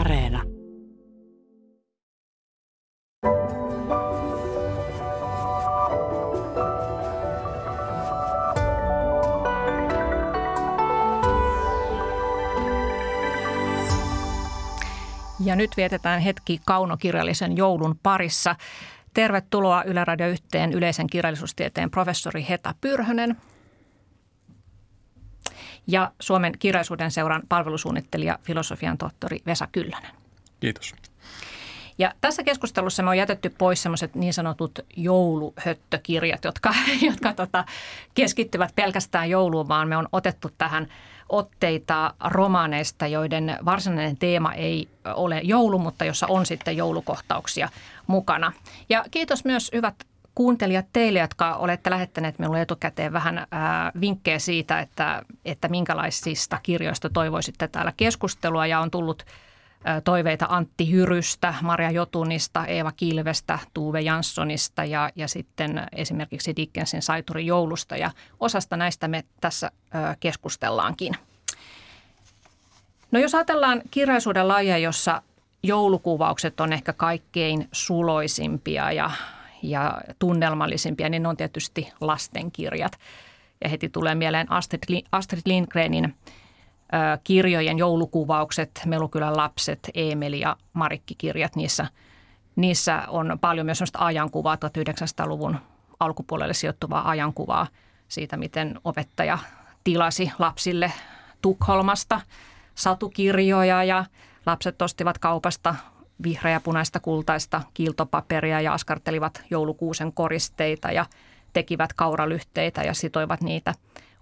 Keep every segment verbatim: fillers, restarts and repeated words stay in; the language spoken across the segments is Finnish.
Areena. Ja nyt vietetään hetki kaunokirjallisen joulun parissa. Tervetuloa Yle Radio yhteen yleisen kirjallisuustieteen professori Heta Pyrhönen ja Suomen Kirjallisuuden seuran palvelusuunnittelija, filosofian tohtori Vesa Kyllönen. Kiitos. Ja tässä keskustelussa me on jätetty pois semmoiset niin sanotut jouluhöttökirjat, jotka, jotka tota, keskittyvät pelkästään jouluun, vaan me on otettu tähän otteita romaaneista, joiden varsinainen teema ei ole joulu, mutta jossa on sitten joulukohtauksia mukana. Ja kiitos myös hyvät kuuntelijat teille, jotka olette lähettäneet minulle etukäteen vähän vinkkejä siitä, että, että minkälaisista kirjoista toivoisitte täällä keskustelua. Ja on tullut toiveita Antti Hyrystä, Maria Jotunista, Eeva Kilvestä, Tuve Janssonista ja, ja sitten esimerkiksi Dickensin Saiturin joulusta. Ja osasta näistä me tässä keskustellaankin. No jos ajatellaan kirjallisuuden lajia, jossa joulukuvaukset on ehkä kaikkein suloisimpia ja ja tunnelmallisimpia, niin ne on tietysti lastenkirjat. Ja heti tulee mieleen Astrid Lindgrenin kirjojen joulukuvaukset, Melukylän lapset, Eemeli ja Marikki -kirjat. Niissä, niissä on paljon myös sellaista ajankuvaa, tuhatyhdeksänsataaluvun alkupuolelle sijoittuvaa ajankuvaa siitä, miten opettaja tilasi lapsille Tukholmasta satukirjoja ja lapset ostivat kaupasta vihreä, punaista, kultaista kiiltopaperia ja askartelivat joulukuusen koristeita ja tekivät kauralyhteitä ja sitoivat niitä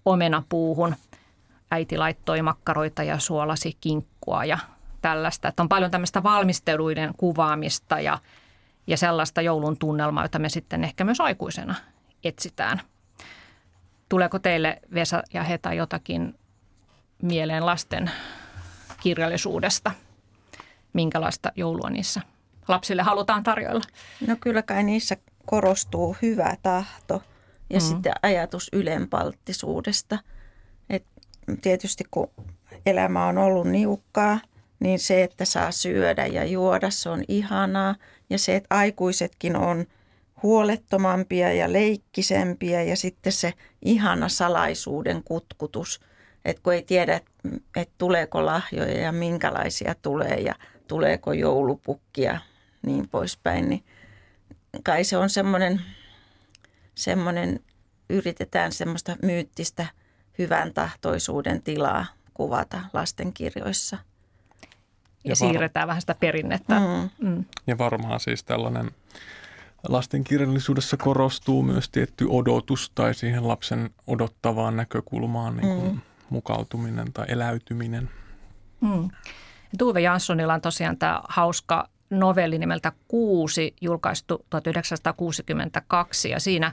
omenapuuhun. Äiti laittoi makkaroita ja suolasi kinkkua ja tällaista. Että on paljon tämmöistä valmisteluiden kuvaamista ja, ja sellaista joulun tunnelmaa, jota me sitten ehkä myös aikuisena etsitään. Tuleeko teille, Vesa ja Heta, jotakin mieleen lasten kirjallisuudesta? Minkälaista joulua niissä lapsille halutaan tarjoilla? No kyllä kai niissä korostuu hyvä tahto ja mm. sitten ajatus ylenpalttisuudesta. Et tietysti kun elämä on ollut niukkaa, niin se, että saa syödä ja juoda, se on ihanaa. Ja se, että aikuisetkin on huolettomampia ja leikkisempiä ja sitten se ihana salaisuuden kutkutus. Että kun ei tiedä, että tuleeko lahjoja ja minkälaisia tulee ja tuleeko joulupukkia niin poispäin, niin kai se on semmoinen, semmoinen yritetään semmoista myyttistä hyvän tahtoisuuden tilaa kuvata lastenkirjoissa. Ja, ja var... siirretään vähän sitä perinnettä. Mm. Mm. Ja varmaan siis tällainen lastenkirjallisuudessa korostuu myös tietty odotus tai siihen lapsen odottavaan näkökulmaan niin kuin mm. mukautuminen tai eläytyminen. Mm. Tuve Janssonilla on tosiaan tämä hauska novelli nimeltä Kuusi, julkaistu tuhatyhdeksänsataakuusikymmentäkaksi. Ja siinä,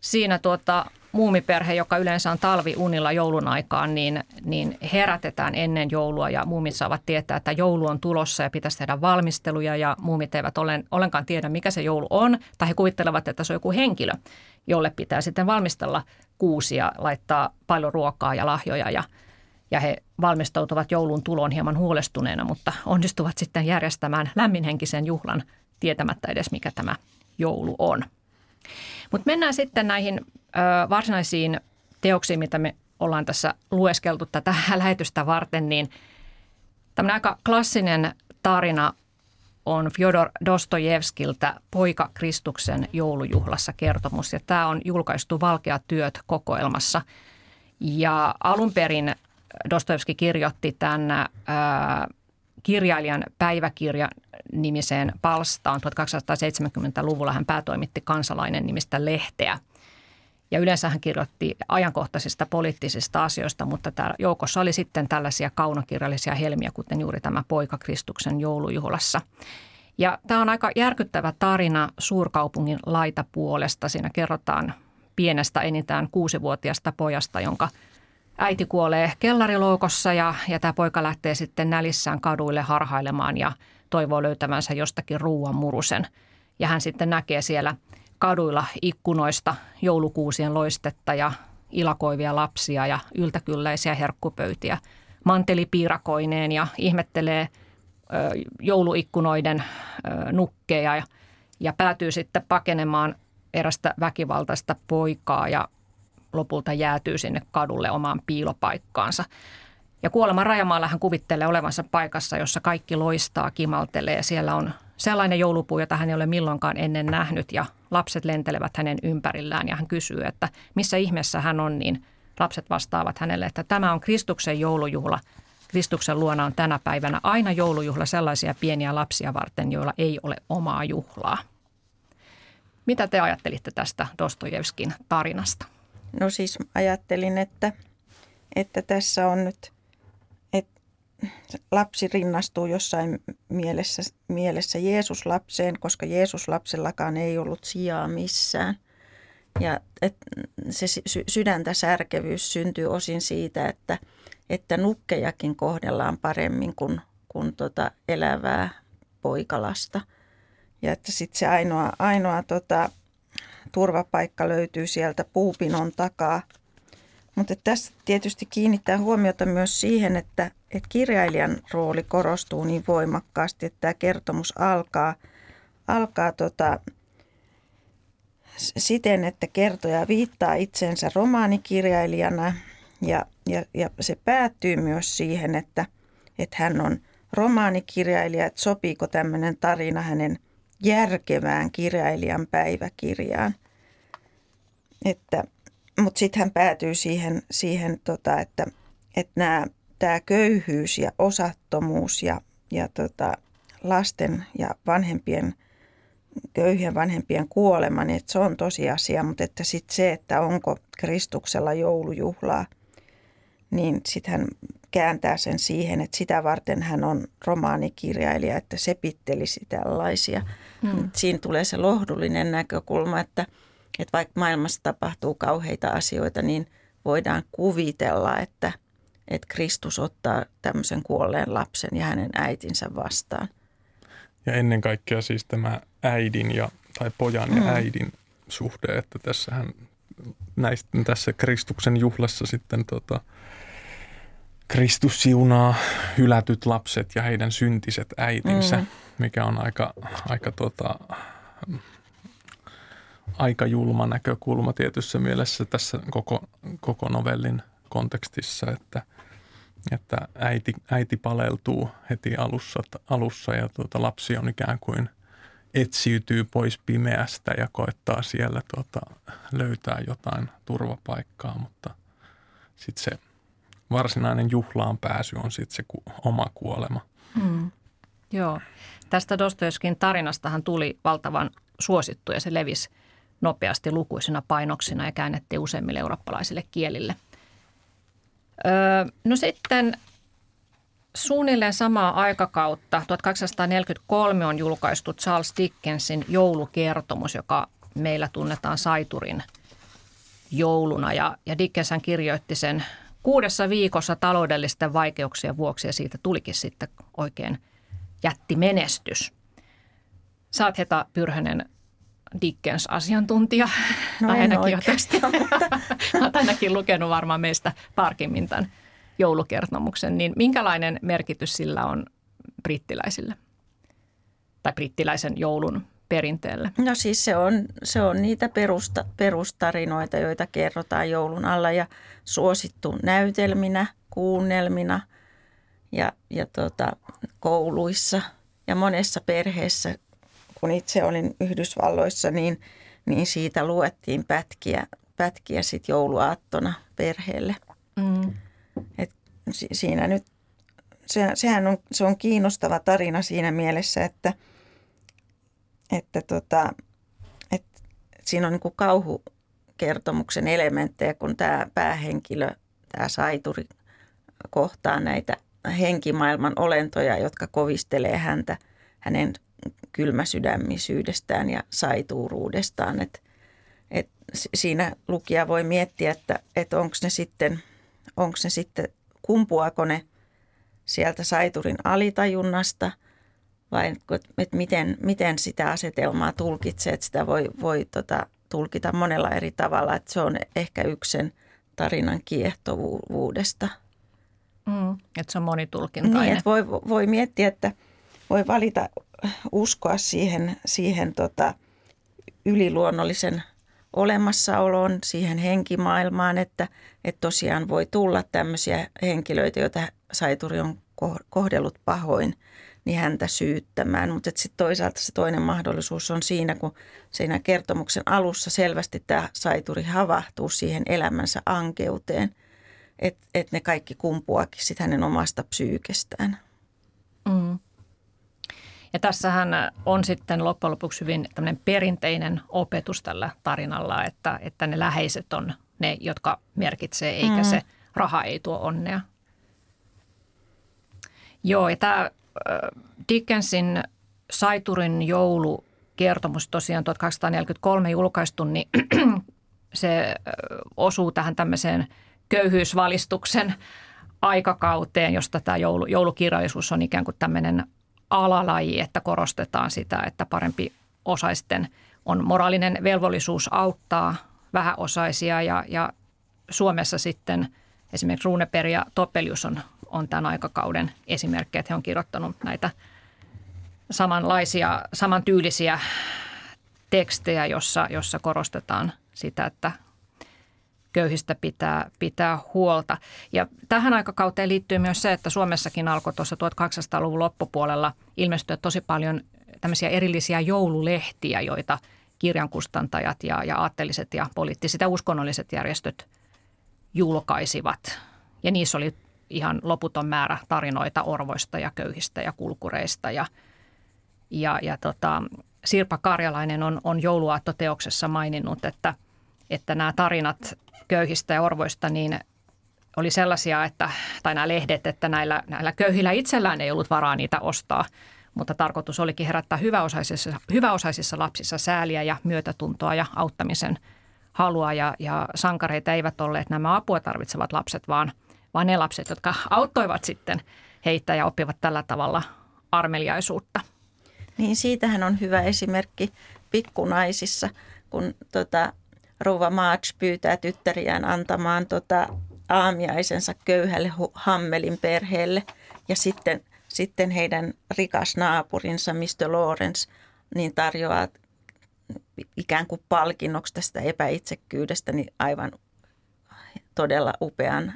siinä tuota, muumiperhe, joka yleensä on talviunilla joulun aikaan, niin, niin herätetään ennen joulua ja muumit saavat tietää, että joulu on tulossa ja pitäisi tehdä valmisteluja. Ja muumit eivät olen, ollenkaan tiedä, mikä se joulu on, tai he kuvittelevat, että se on joku henkilö, jolle pitää sitten valmistella kuusi ja laittaa paljon ruokaa ja lahjoja ja, ja he valmistautuvat joulun tuloon hieman huolestuneena, mutta onnistuvat sitten järjestämään lämminhenkisen juhlan tietämättä edes, mikä tämä joulu on. Mutta mennään sitten näihin ö, varsinaisiin teoksiin, mitä me ollaan tässä lueskeltu tätä lähetystä varten, niin tämmöinen aika klassinen tarina on Fjodor Dostojevskiltä Poika Kristuksen joulujuhlassa -kertomus. Ja tämä on julkaistu Valkeat työt -kokoelmassa. Ja alun perin Dostojevski kirjoitti tämän äh, kirjailijan päiväkirjan nimiseen palstaan. tuhatkahdeksansataaseitsemänkymmentäluvulla hän päätoimitti Kansalainen nimistä lehteä. Ja yleensä hän kirjoitti ajankohtaisista poliittisista asioista, mutta täällä joukossa oli sitten tällaisia kaunokirjallisia helmiä, kuten juuri tämä Poika Kristuksen joulujuhlassa. Ja tämä on aika järkyttävä tarina suurkaupungin laitapuolesta. Siinä kerrotaan pienestä, enintään kuusivuotiaasta pojasta, jonka äiti kuolee kellariloukossa ja, ja tämä poika lähtee sitten nälissään kaduille harhailemaan ja toivoo löytävänsä jostakin ruuan murusen. Ja hän sitten näkee siellä kaduilla ikkunoista joulukuusien loistetta ja ilakoivia lapsia ja yltäkylläisiä herkkupöytiä mantelipiirakoineen ja ihmettelee jouluikkunoiden nukkeja ja päätyy sitten pakenemaan erästä väkivaltaista poikaa ja lopulta jäätyy sinne kadulle omaan piilopaikkaansa. Ja kuoleman rajamaalla hän kuvittelee olevansa paikassa, jossa kaikki loistaa, kimaltelee. Siellä on sellainen joulupuu, jota hän ei ole milloinkaan ennen nähnyt ja lapset lentelevät hänen ympärillään ja hän kysyy, että missä ihmeessä hän on, niin lapset vastaavat hänelle, että tämä on Kristuksen joulujuhla. Kristuksen luona on tänä päivänä aina joulujuhla sellaisia pieniä lapsia varten, joilla ei ole omaa juhlaa. Mitä te ajattelitte tästä Dostojevskin tarinasta? No siis ajattelin, että, että tässä on nyt, että lapsi rinnastuu jossain mielessä, mielessä Jeesus-lapseen, koska Jeesus-lapsellakaan ei ollut sijaa missään. Ja että se sydäntä särkevyys syntyy osin siitä, että, että nukkejakin kohdellaan paremmin kuin, kuin tota elävää poikalasta. Ja että sitten se ainoa, ainoa tota, turvapaikka löytyy sieltä puupinon takaa. Mutta tässä tietysti kiinnittää huomiota myös siihen, että, että kirjailijan rooli korostuu niin voimakkaasti, että tämä kertomus alkaa, alkaa tota, siten, että kertoja viittaa itsensä romaanikirjailijana ja, ja, ja se päättyy myös siihen, että, että hän on romaanikirjailija, että sopiiko tämmöinen tarina hänen järkevään kirjailijan päiväkirjaan. Että, mutta sitten hän päätyy siihen, siihen tota, että, että tämä köyhyys ja osattomuus ja, ja tota, lasten ja vanhempien, köyhien vanhempien kuolema, niin että se on tosiasia, mutta että sitten se, että onko Kristuksella joulujuhlaa, niin sitten hän kääntää sen siihen, että sitä varten hän on romaanikirjailija, että se pittelisi tällaisia. Mm. Siinä tulee se lohdullinen näkökulma, että, että vaikka maailmassa tapahtuu kauheita asioita, niin voidaan kuvitella, että, että Kristus ottaa tämmöisen kuolleen lapsen ja hänen äitinsä vastaan. Ja ennen kaikkea siis tämä äidin ja, tai pojan mm. ja äidin suhde, että tässähän näistä, tässä Kristuksen juhlassa sitten tota, Kristus siunaa hylätyt lapset ja heidän syntiset äitinsä, mm. mikä on aika, aika, tota, aika julma näkökulma tietyssä mielessä tässä koko, koko novellin kontekstissa, että, että äiti, äiti paleltuu heti alussa, alussa ja tuota, lapsi on ikään kuin etsiytyy pois pimeästä ja koettaa siellä tuota, löytää jotain turvapaikkaa, mutta sitten se varsinainen juhlaan pääsy on sitten se ku- oma kuolema. Mm. Joo. Tästä Dostojevskin tarinastahan tuli valtavan suosittu ja se levisi nopeasti lukuisina painoksina ja käännettiin useimmille eurooppalaisille kielille. Öö, no sitten suunnilleen samaa aikakautta, tuhatkahdeksansataaneljäkymmentäkolme on julkaistu Charles Dickensin joulukertomus, joka meillä tunnetaan Saiturin jouluna. Ja, ja Dickens kirjoitti sen kuudessa viikossa taloudellisten vaikeuksien vuoksi ja siitä tulikin sitten oikein jättimenestys. Sä oot Heta Pyrhönen Dickens-asiantuntija. No en ainakin oikeastaan, mutta olet ainakin lukenut varmaan meistä tarkemmin tämän joulukertomuksen, niin minkälainen merkitys sillä on brittiläisille tai brittiläisen joulun perinteelle? No siis se on, se on niitä perusta, perustarinoita, joita kerrotaan joulun alla ja suosittu näytelminä, kuunnelmina ja, ja tota, kouluissa ja monessa perheessä. Kun itse olin Yhdysvalloissa, niin, niin siitä luettiin pätkiä, pätkiä sit jouluaattona perheelle. Mm. Et siinä nyt, se, sehän on, se on kiinnostava tarina siinä mielessä, että, että, tota, että siinä on niin kuin kauhukertomuksen elementtejä, kun tämä päähenkilö, tämä saituri kohtaa näitä henkimaailman olentoja, jotka kovistelee häntä hänen kylmäsydämisyydestään ja saituuruudestaan. Et, et siinä lukija voi miettiä, että et onko ne sitten... Onko se sitten, kumpuako ne sieltä saiturin alitajunnasta vai että miten, miten sitä asetelmaa tulkitsee, että sitä voi, voi tota, tulkita monella eri tavalla, että se on ehkä yksen tarinan kiehtovuudesta. Mm, että se on monitulkintainen. Niin, että voi, voi miettiä, että, voi valita uskoa siihen, siihen tota, yliluonnollisen olemassaoloon, siihen henkimaailmaan, että, että tosiaan voi tulla tämmöisiä henkilöitä, joita saituri on kohdellut pahoin, niin häntä syyttämään. Mutta sitten toisaalta se toinen mahdollisuus on siinä, kun siinä kertomuksen alussa selvästi tämä saituri havahtuu siihen elämänsä ankeuteen, että et ne kaikki kumpuakin sitten hänen omasta psyykestään. Mm. Ja tässähän on sitten loppujen lopuksi hyvin tämmöinen perinteinen opetus tällä tarinalla, että, että ne läheiset on ne, jotka merkitsee, eikä mm. se raha ei tuo onnea. Joo, ja tämä Dickensin Saiturin joulukertomus tosiaan tuhatkahdeksansataaneljäkymmentäkolme julkaistu, niin se osuu tähän tämmöiseen köyhyysvalistuksen aikakauteen, josta tämä joulu, joulukirjallisuus on ikään kuin tämmöinen alalaji, että korostetaan sitä, että parempi osaisten on moraalinen velvollisuus auttaa vähäosaisia ja, ja Suomessa sitten esimerkiksi Runeberg ja Topelius on, on tämän aikakauden esimerkkejä, että he on kirjoittanut näitä samanlaisia, samantyylisiä tekstejä, jossa, jossa korostetaan sitä, että köyhistä pitää, pitää huolta. Ja tähän aikakauteen liittyy myös se, että Suomessakin alkoi tuossa tuhatkahdeksansataaluvun loppupuolella ilmestyä tosi paljon tämmöisiä erillisiä joululehtiä, joita kirjankustantajat ja, ja aatteelliset ja poliittiset ja uskonnolliset järjestöt julkaisivat. Ja niissä oli ihan loputon määrä tarinoita orvoista ja köyhistä ja kulkureista. Ja, ja, ja tota, Sirpa Karjalainen on, on jouluaattoteoksessa maininnut, että, että nämä tarinat köyhistä ja orvoista niin oli sellaisia, että, tai nämä lehdet, että näillä, näillä köyhillä itsellään ei ollut varaa niitä ostaa, mutta tarkoitus olikin herättää hyväosaisissa, hyväosaisissa lapsissa sääliä ja myötätuntoa ja auttamisen halua. Ja, ja sankareita eivät olleet nämä apua tarvitsevat lapset, vaan, vaan ne lapset, jotka auttoivat sitten heitä ja oppivat tällä tavalla armeliaisuutta. Niin siitähän on hyvä esimerkki Pikkunaisissa, kun tota Rouva March pyytää tyttäriään antamaan tota aamiaisensa köyhälle Hammelin perheelle ja sitten, sitten heidän rikas naapurinsa mister Lawrence niin tarjoaa ikään kuin palkinnoksi tästä epäitsekkyydestä niin aivan todella upean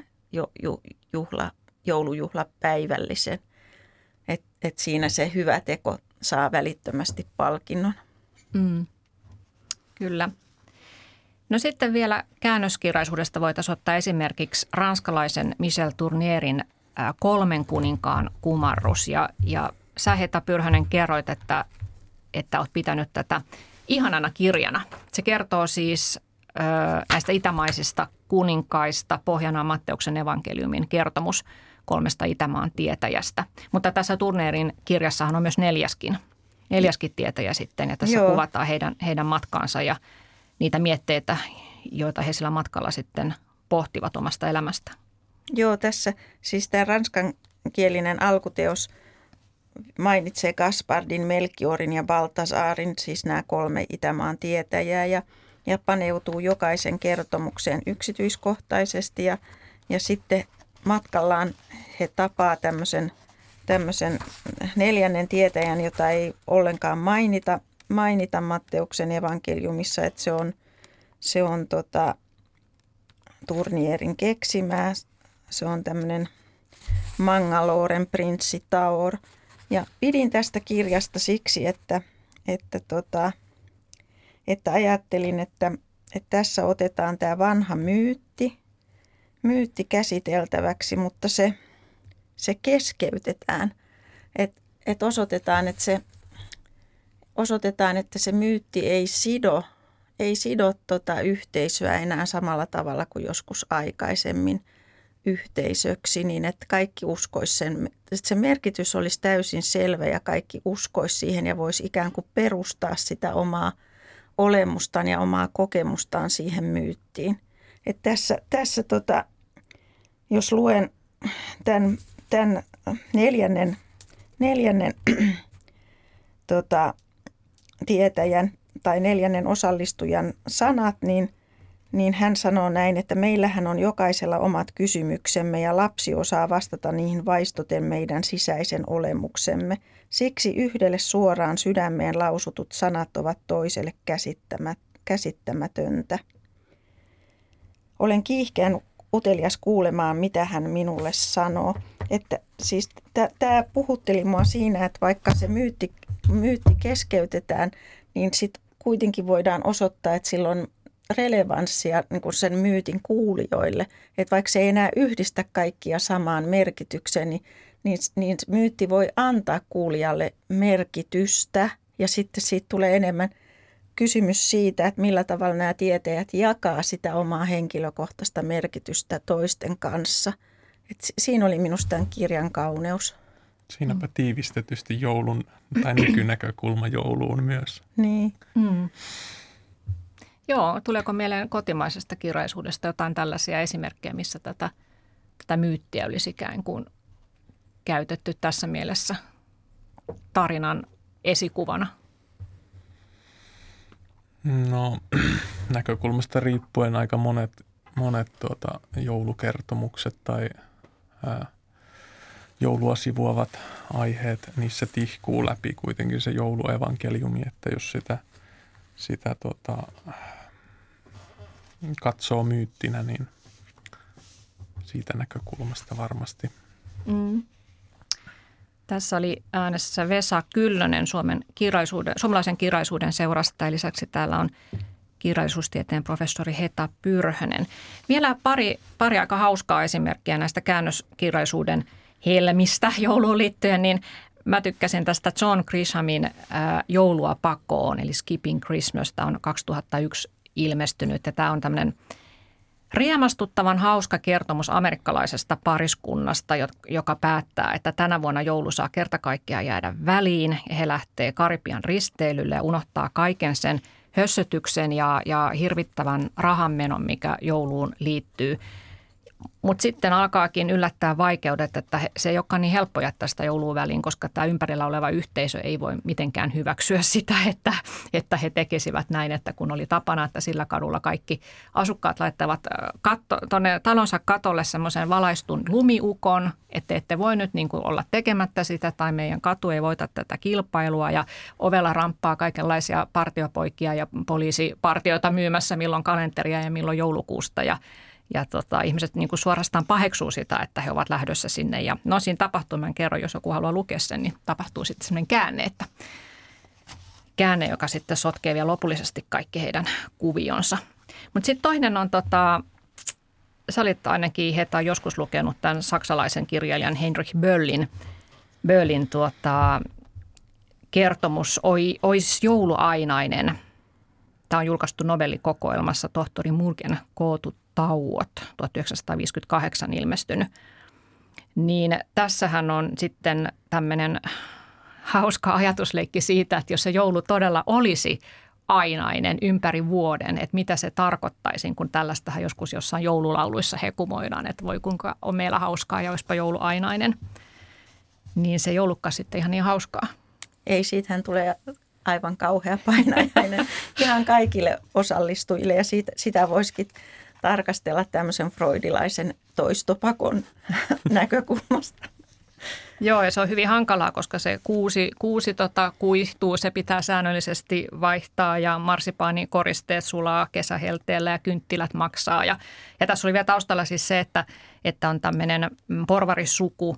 juhla, joulujuhlapäivällisen. Et, et siinä se hyvä teko saa välittömästi palkinnon. Mm. Kyllä. No sitten vielä käännöskirjaisuudesta voitaisiin ottaa esimerkiksi ranskalaisen Michel Tournierin Kolmen kuninkaan kumarrus. Ja, ja sä, Heta Pyrhönen, kerroit, että, että olet pitänyt tätä ihanana kirjana. Se kertoo siis ö, näistä itämaisista kuninkaista, pohjana Matteuksen evankeliumin kertomus kolmesta itämaan tietäjästä. Mutta tässä Tournierin kirjassahan on myös neljäskin, neljäskin tietäjä sitten, ja tässä Joo. kuvataan heidän, heidän matkaansa ja niitä mietteitä, joita he sillä matkalla sitten pohtivat omasta elämästä. Joo, tässä siis tämä ranskankielinen alkuteos mainitsee Gaspardin, Melkiorin ja Baltasaarin, siis nämä kolme Itämaan tietäjää, ja, ja paneutuu jokaisen kertomukseen yksityiskohtaisesti. Ja, ja sitten matkallaan he tapaa tämmöisen, tämmöisen neljännen tietäjän, jota ei ollenkaan mainita. mainita Matteuksen evankeliumissa, että se on, se on tota, Tournierin keksimää. Se on tämmöinen Mangaloren prinssi Taor. Ja pidin tästä kirjasta siksi, että, että, tota, että ajattelin, että, että tässä otetaan tämä vanha myytti, myytti käsiteltäväksi, mutta se, se keskeytetään. Että et osoitetaan, että se Osoitetaan, että se myytti ei sido, ei sido tota yhteisöä enää samalla tavalla kuin joskus aikaisemmin yhteisöksi, niin että kaikki uskoisi sen, että se merkitys olisi täysin selvä ja kaikki uskoisi siihen ja voisi ikään kuin perustaa sitä omaa olemustaan ja omaa kokemustaan siihen myyttiin. Että tässä, tässä tota, jos luen tämän, tämän neljännen, neljännen tota, tietäjän tai neljännen osallistujan sanat, niin, niin hän sanoo näin, että meillähän on jokaisella omat kysymyksemme ja lapsi osaa vastata niihin vaistoten meidän sisäisen olemuksemme. Siksi yhdelle suoraan sydämeen lausutut sanat ovat toiselle käsittämätöntä. Olen kiihkeän utelias kuulemaan, mitä hän minulle sanoo. Että siis tämä puhutteli mua siinä, että vaikka se myytti, myytti keskeytetään, niin sitten kuitenkin voidaan osoittaa, että silloin relevanssia niin kuin sen myytin kuulijoille, että vaikka se ei enää yhdistä kaikkia samaan merkitykseen, niin, niin, niin myytti voi antaa kuulijalle merkitystä ja sitten siitä tulee enemmän kysymys siitä, että millä tavalla nämä tietäjät jakaa sitä omaa henkilökohtaista merkitystä toisten kanssa. Et siinä oli minusta tämän kirjan kauneus. Siinäpä tiivistetysti joulun tai nykynäkökulma jouluun myös. Niin. Mm. Joo, tuleeko mieleen kotimaisesta kirjallisuudesta jotain tällaisia esimerkkejä, missä tätä, tätä myyttiä olisi ikään kuin käytetty tässä mielessä tarinan esikuvana? No, näkökulmasta riippuen aika monet, monet tuota, joulukertomukset tai ää, joulua sivuavat aiheet, niissä tihkuu läpi kuitenkin se jouluevankeliumi, että jos sitä, sitä tuota, katsoo myyttinä, niin siitä näkökulmasta varmasti. Mm. Tässä oli äänessä Vesa Kyllönen Suomen kirjallisuuden, suomalaisen kirjallisuuden seurasta ja lisäksi täällä on kirjallisuustieteen professori Heta Pyrhönen. Vielä pari, pari aika hauskaa esimerkkiä näistä käännöskirjallisuuden helmistä jouluun liittyen, niin mä tykkäsin tästä John Grishamin ää, Joulua pakoon, eli Skipping Christmas. Tämä on kaksituhattayksi ilmestynyt ja tämä on tämmöinen riemastuttavan hauska kertomus amerikkalaisesta pariskunnasta, joka päättää, että tänä vuonna joulu saa kerta kaikkiaan jäädä väliin. He lähtee Karibian risteilylle ja unohtaa kaiken sen hössötyksen ja, ja hirvittävän rahanmenon, mikä jouluun liittyy. Mutta sitten alkaakin yllättää vaikeudet, että se ei olekaan niin helppo jättää sitä joulua väliin, koska tämä ympärillä oleva yhteisö ei voi mitenkään hyväksyä sitä, että, että he tekisivät näin, että kun oli tapana, että sillä kadulla kaikki asukkaat laittavat katto, tonne talonsa katolle semmoisen valaistun lumiukon, että ette voi nyt niin kuin olla tekemättä sitä tai meidän katu ei voita tätä kilpailua ja ovella ramppaa kaikenlaisia partiopoikia ja poliisipartioita myymässä milloin kalenteria ja milloin joulukuusta ja Ja tota, ihmiset niin kuin suorastaan paheksuu sitä, että he ovat lähdössä sinne. Ja no siinä tapahtuu, mä en kerro, jos joku haluaa lukea sen, niin tapahtuu sitten semmoinen käänne, että käänne, joka sitten sotkee vielä lopullisesti kaikki heidän kuvionsa. Mutta sitten toinen on, tota, sä olit ainakin Heta joskus lukenut tämän saksalaisen kirjailijan Heinrich Böllin, Böllin tuota, kertomus Oi, Ois jouluainainen. Tämä on julkaistu novellikokoelmassa tohtori Murgen kootut tauot, tuhatyhdeksänsataaviisikymmentäkahdeksan ilmestynyt, niin tässähän on sitten tämmöinen hauska ajatusleikki siitä, että jos se joulu todella olisi ainainen ympäri vuoden, että mitä se tarkoittaisi, kun tällaistähän joskus jossain joululauluissa hekumoidaan, että voi kuinka on meillä hauskaa ja olisipa joulu ainainen, niin se ei ollutkaan sitten ihan niin hauskaa. Ei, siitähän tulee aivan kauhea painajainen ihan kaikille osallistujille ja siitä, sitä voisikin tarkastella tämmöisen freudilaisen toistopakon näkökulmasta. Joo, ja se on hyvin hankalaa, koska se kuusi, kuusi tota, kuihtuu, se pitää säännöllisesti vaihtaa ja marsipaanin koristeet sulaa kesähelteellä ja kynttilät maksaa. Ja, ja tässä oli vielä taustalla siis se, että, että on tämmöinen porvarisuku,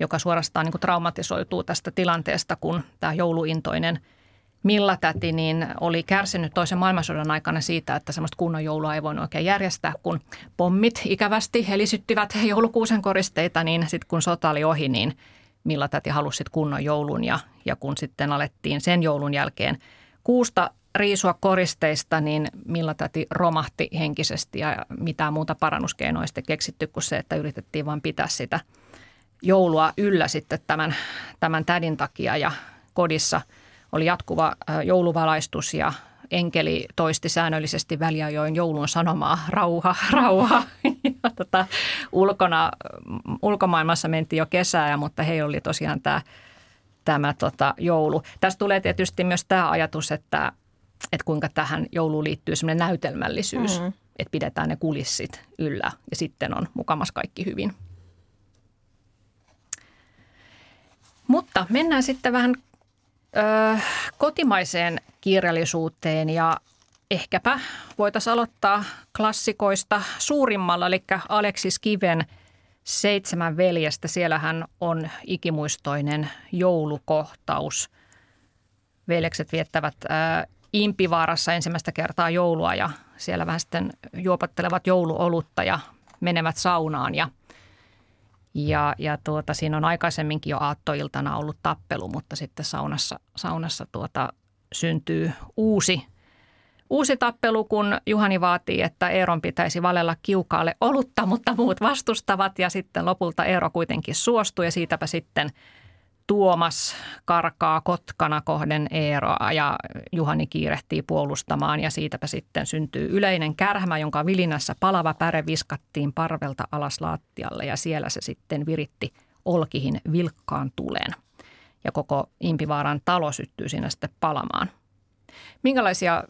joka suorastaan niin kuin traumatisoituu tästä tilanteesta, kun tämä jouluintoinen Millatäti niin oli kärsinyt toisen maailmansodan aikana siitä, että semmoista kunnon joulua ei voinut oikein järjestää, kun pommit ikävästi helisyttivät joulukuusen koristeita, niin sitten kun sota oli ohi, niin Millatäti halusi sitten kunnon joulun ja, ja kun sitten alettiin sen joulun jälkeen kuusta riisua koristeista, niin Millatäti romahti henkisesti ja mitään muuta parannuskeinoa ei sitten keksitty kuin se, että yritettiin vain pitää sitä joulua yllä sitten tämän, tämän tädin takia ja kodissa oli jatkuva jouluvalaistus ja enkeli toisti säännöllisesti väliajoin joulun sanomaa, rauha, rauha. Ja tota, ulkona, ulkomaailmassa mentiin jo kesää, mutta heillä oli tosiaan tämä, tämä tota, joulu. Tässä tulee tietysti myös tämä ajatus, että, että kuinka tähän jouluun liittyy semmoinen näytelmällisyys. Mm-hmm. että pidetään ne kulissit yllä ja sitten on mukamas kaikki hyvin. Mutta mennään sitten vähän ö, kotimaiseen kirjallisuuteen ja ehkäpä voitaisiin aloittaa klassikoista suurimmalla, eli Aleksis Kiven Seitsemän veljestä. Siellähän on ikimuistoinen joulukohtaus. Veljekset viettävät ö, Impivaarassa ensimmäistä kertaa joulua ja siellä vähän sitten juopattelevat jouluolutta ja menevät saunaan. Ja, ja, ja tuota, siinä on aikaisemminkin jo aattoiltana ollut tappelu, mutta sitten saunassa, saunassa tuota, syntyy uusi, uusi tappelu, kun Juhani vaatii, että Eeron pitäisi valella kiukaalle olutta, mutta muut vastustavat. Ja sitten lopulta Eero kuitenkin suostuu ja siitäpä sitten Tuomas karkaa kotkana kohden Eeroa ja Juhani kiirehtii puolustamaan ja siitäpä sitten syntyy yleinen kärhmä, jonka vilinässä palava päre viskattiin parvelta alas lattialle ja siellä se sitten viritti olkihin vilkkaan tuleen. Ja koko Impivaaran talo syttyy siinä sitten palamaan. Minkälaisia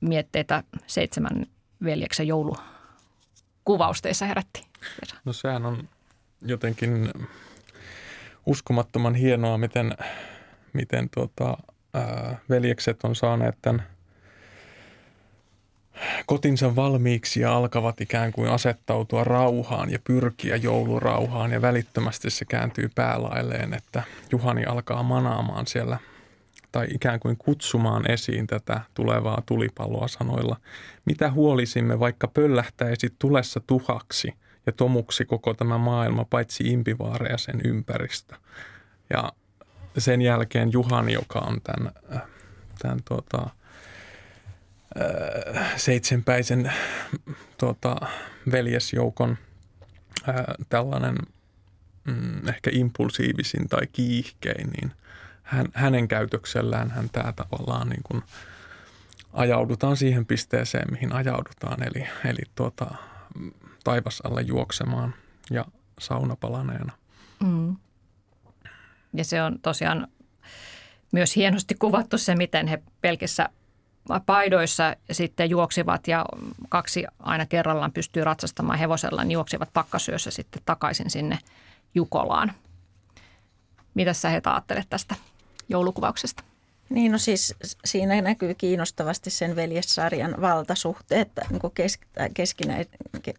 mietteitä Seitsemän veljeksen joulukuvausteissa herätti? No sehän on jotenkin uskomattoman hienoa, miten, miten tuota, ää, veljekset on saaneet tämän kotinsa valmiiksi ja alkavat ikään kuin asettautua rauhaan ja pyrkiä joulurauhaan. Ja välittömästi se kääntyy päälaelleen, että Juhani alkaa manaamaan siellä tai ikään kuin kutsumaan esiin tätä tulevaa tulipaloa sanoilla. Mitä huolisimme, vaikka pöllähtäisi tulessa tuhaksi ja tomuksi koko tämä maailma, paitsi Impivaara ja sen ympäristö. Ja sen jälkeen Juhani, joka on tämän, tämän tuota, seitsemänpäisen tuota, veljesjoukon tällainen mm, ehkä impulsiivisin tai kiihkein, niin hän, hänen käytöksellään hän tämä tavallaan niin kuin ajaudutaan siihen pisteeseen, mihin ajaudutaan. Eli, eli tuota... taivas alle juoksemaan ja saunapalaneena. Mm. Ja se on tosiaan myös hienosti kuvattu se, miten he pelkissä paidoissa sitten juoksivat ja kaksi aina kerrallaan pystyy ratsastamaan hevosella, niin juoksivat pakkasyössä sitten takaisin sinne Jukolaan. Mitäs sä Heta ajattelet tästä joulukuvauksesta? Niin, no siis siinä näkyy kiinnostavasti sen veljessarjan valtasuhteet, niin kuin keskinäiset,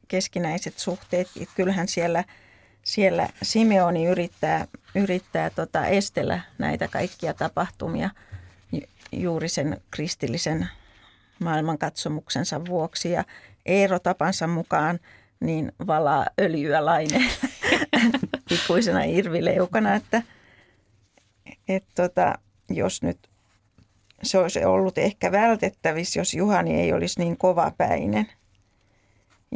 keskinäiset suhteet. Kyllähän siellä, siellä Simeoni yrittää, yrittää tota estellä näitä kaikkia tapahtumia juuri sen kristillisen maailmankatsomuksensa vuoksi. Ja Eero tapansa mukaan niin valaa öljyä laineella pikkuisena irvileukana, että et tota, jos nyt... Se olisi ollut ehkä vältettävissä, jos Juhani ei olisi niin kovapäinen.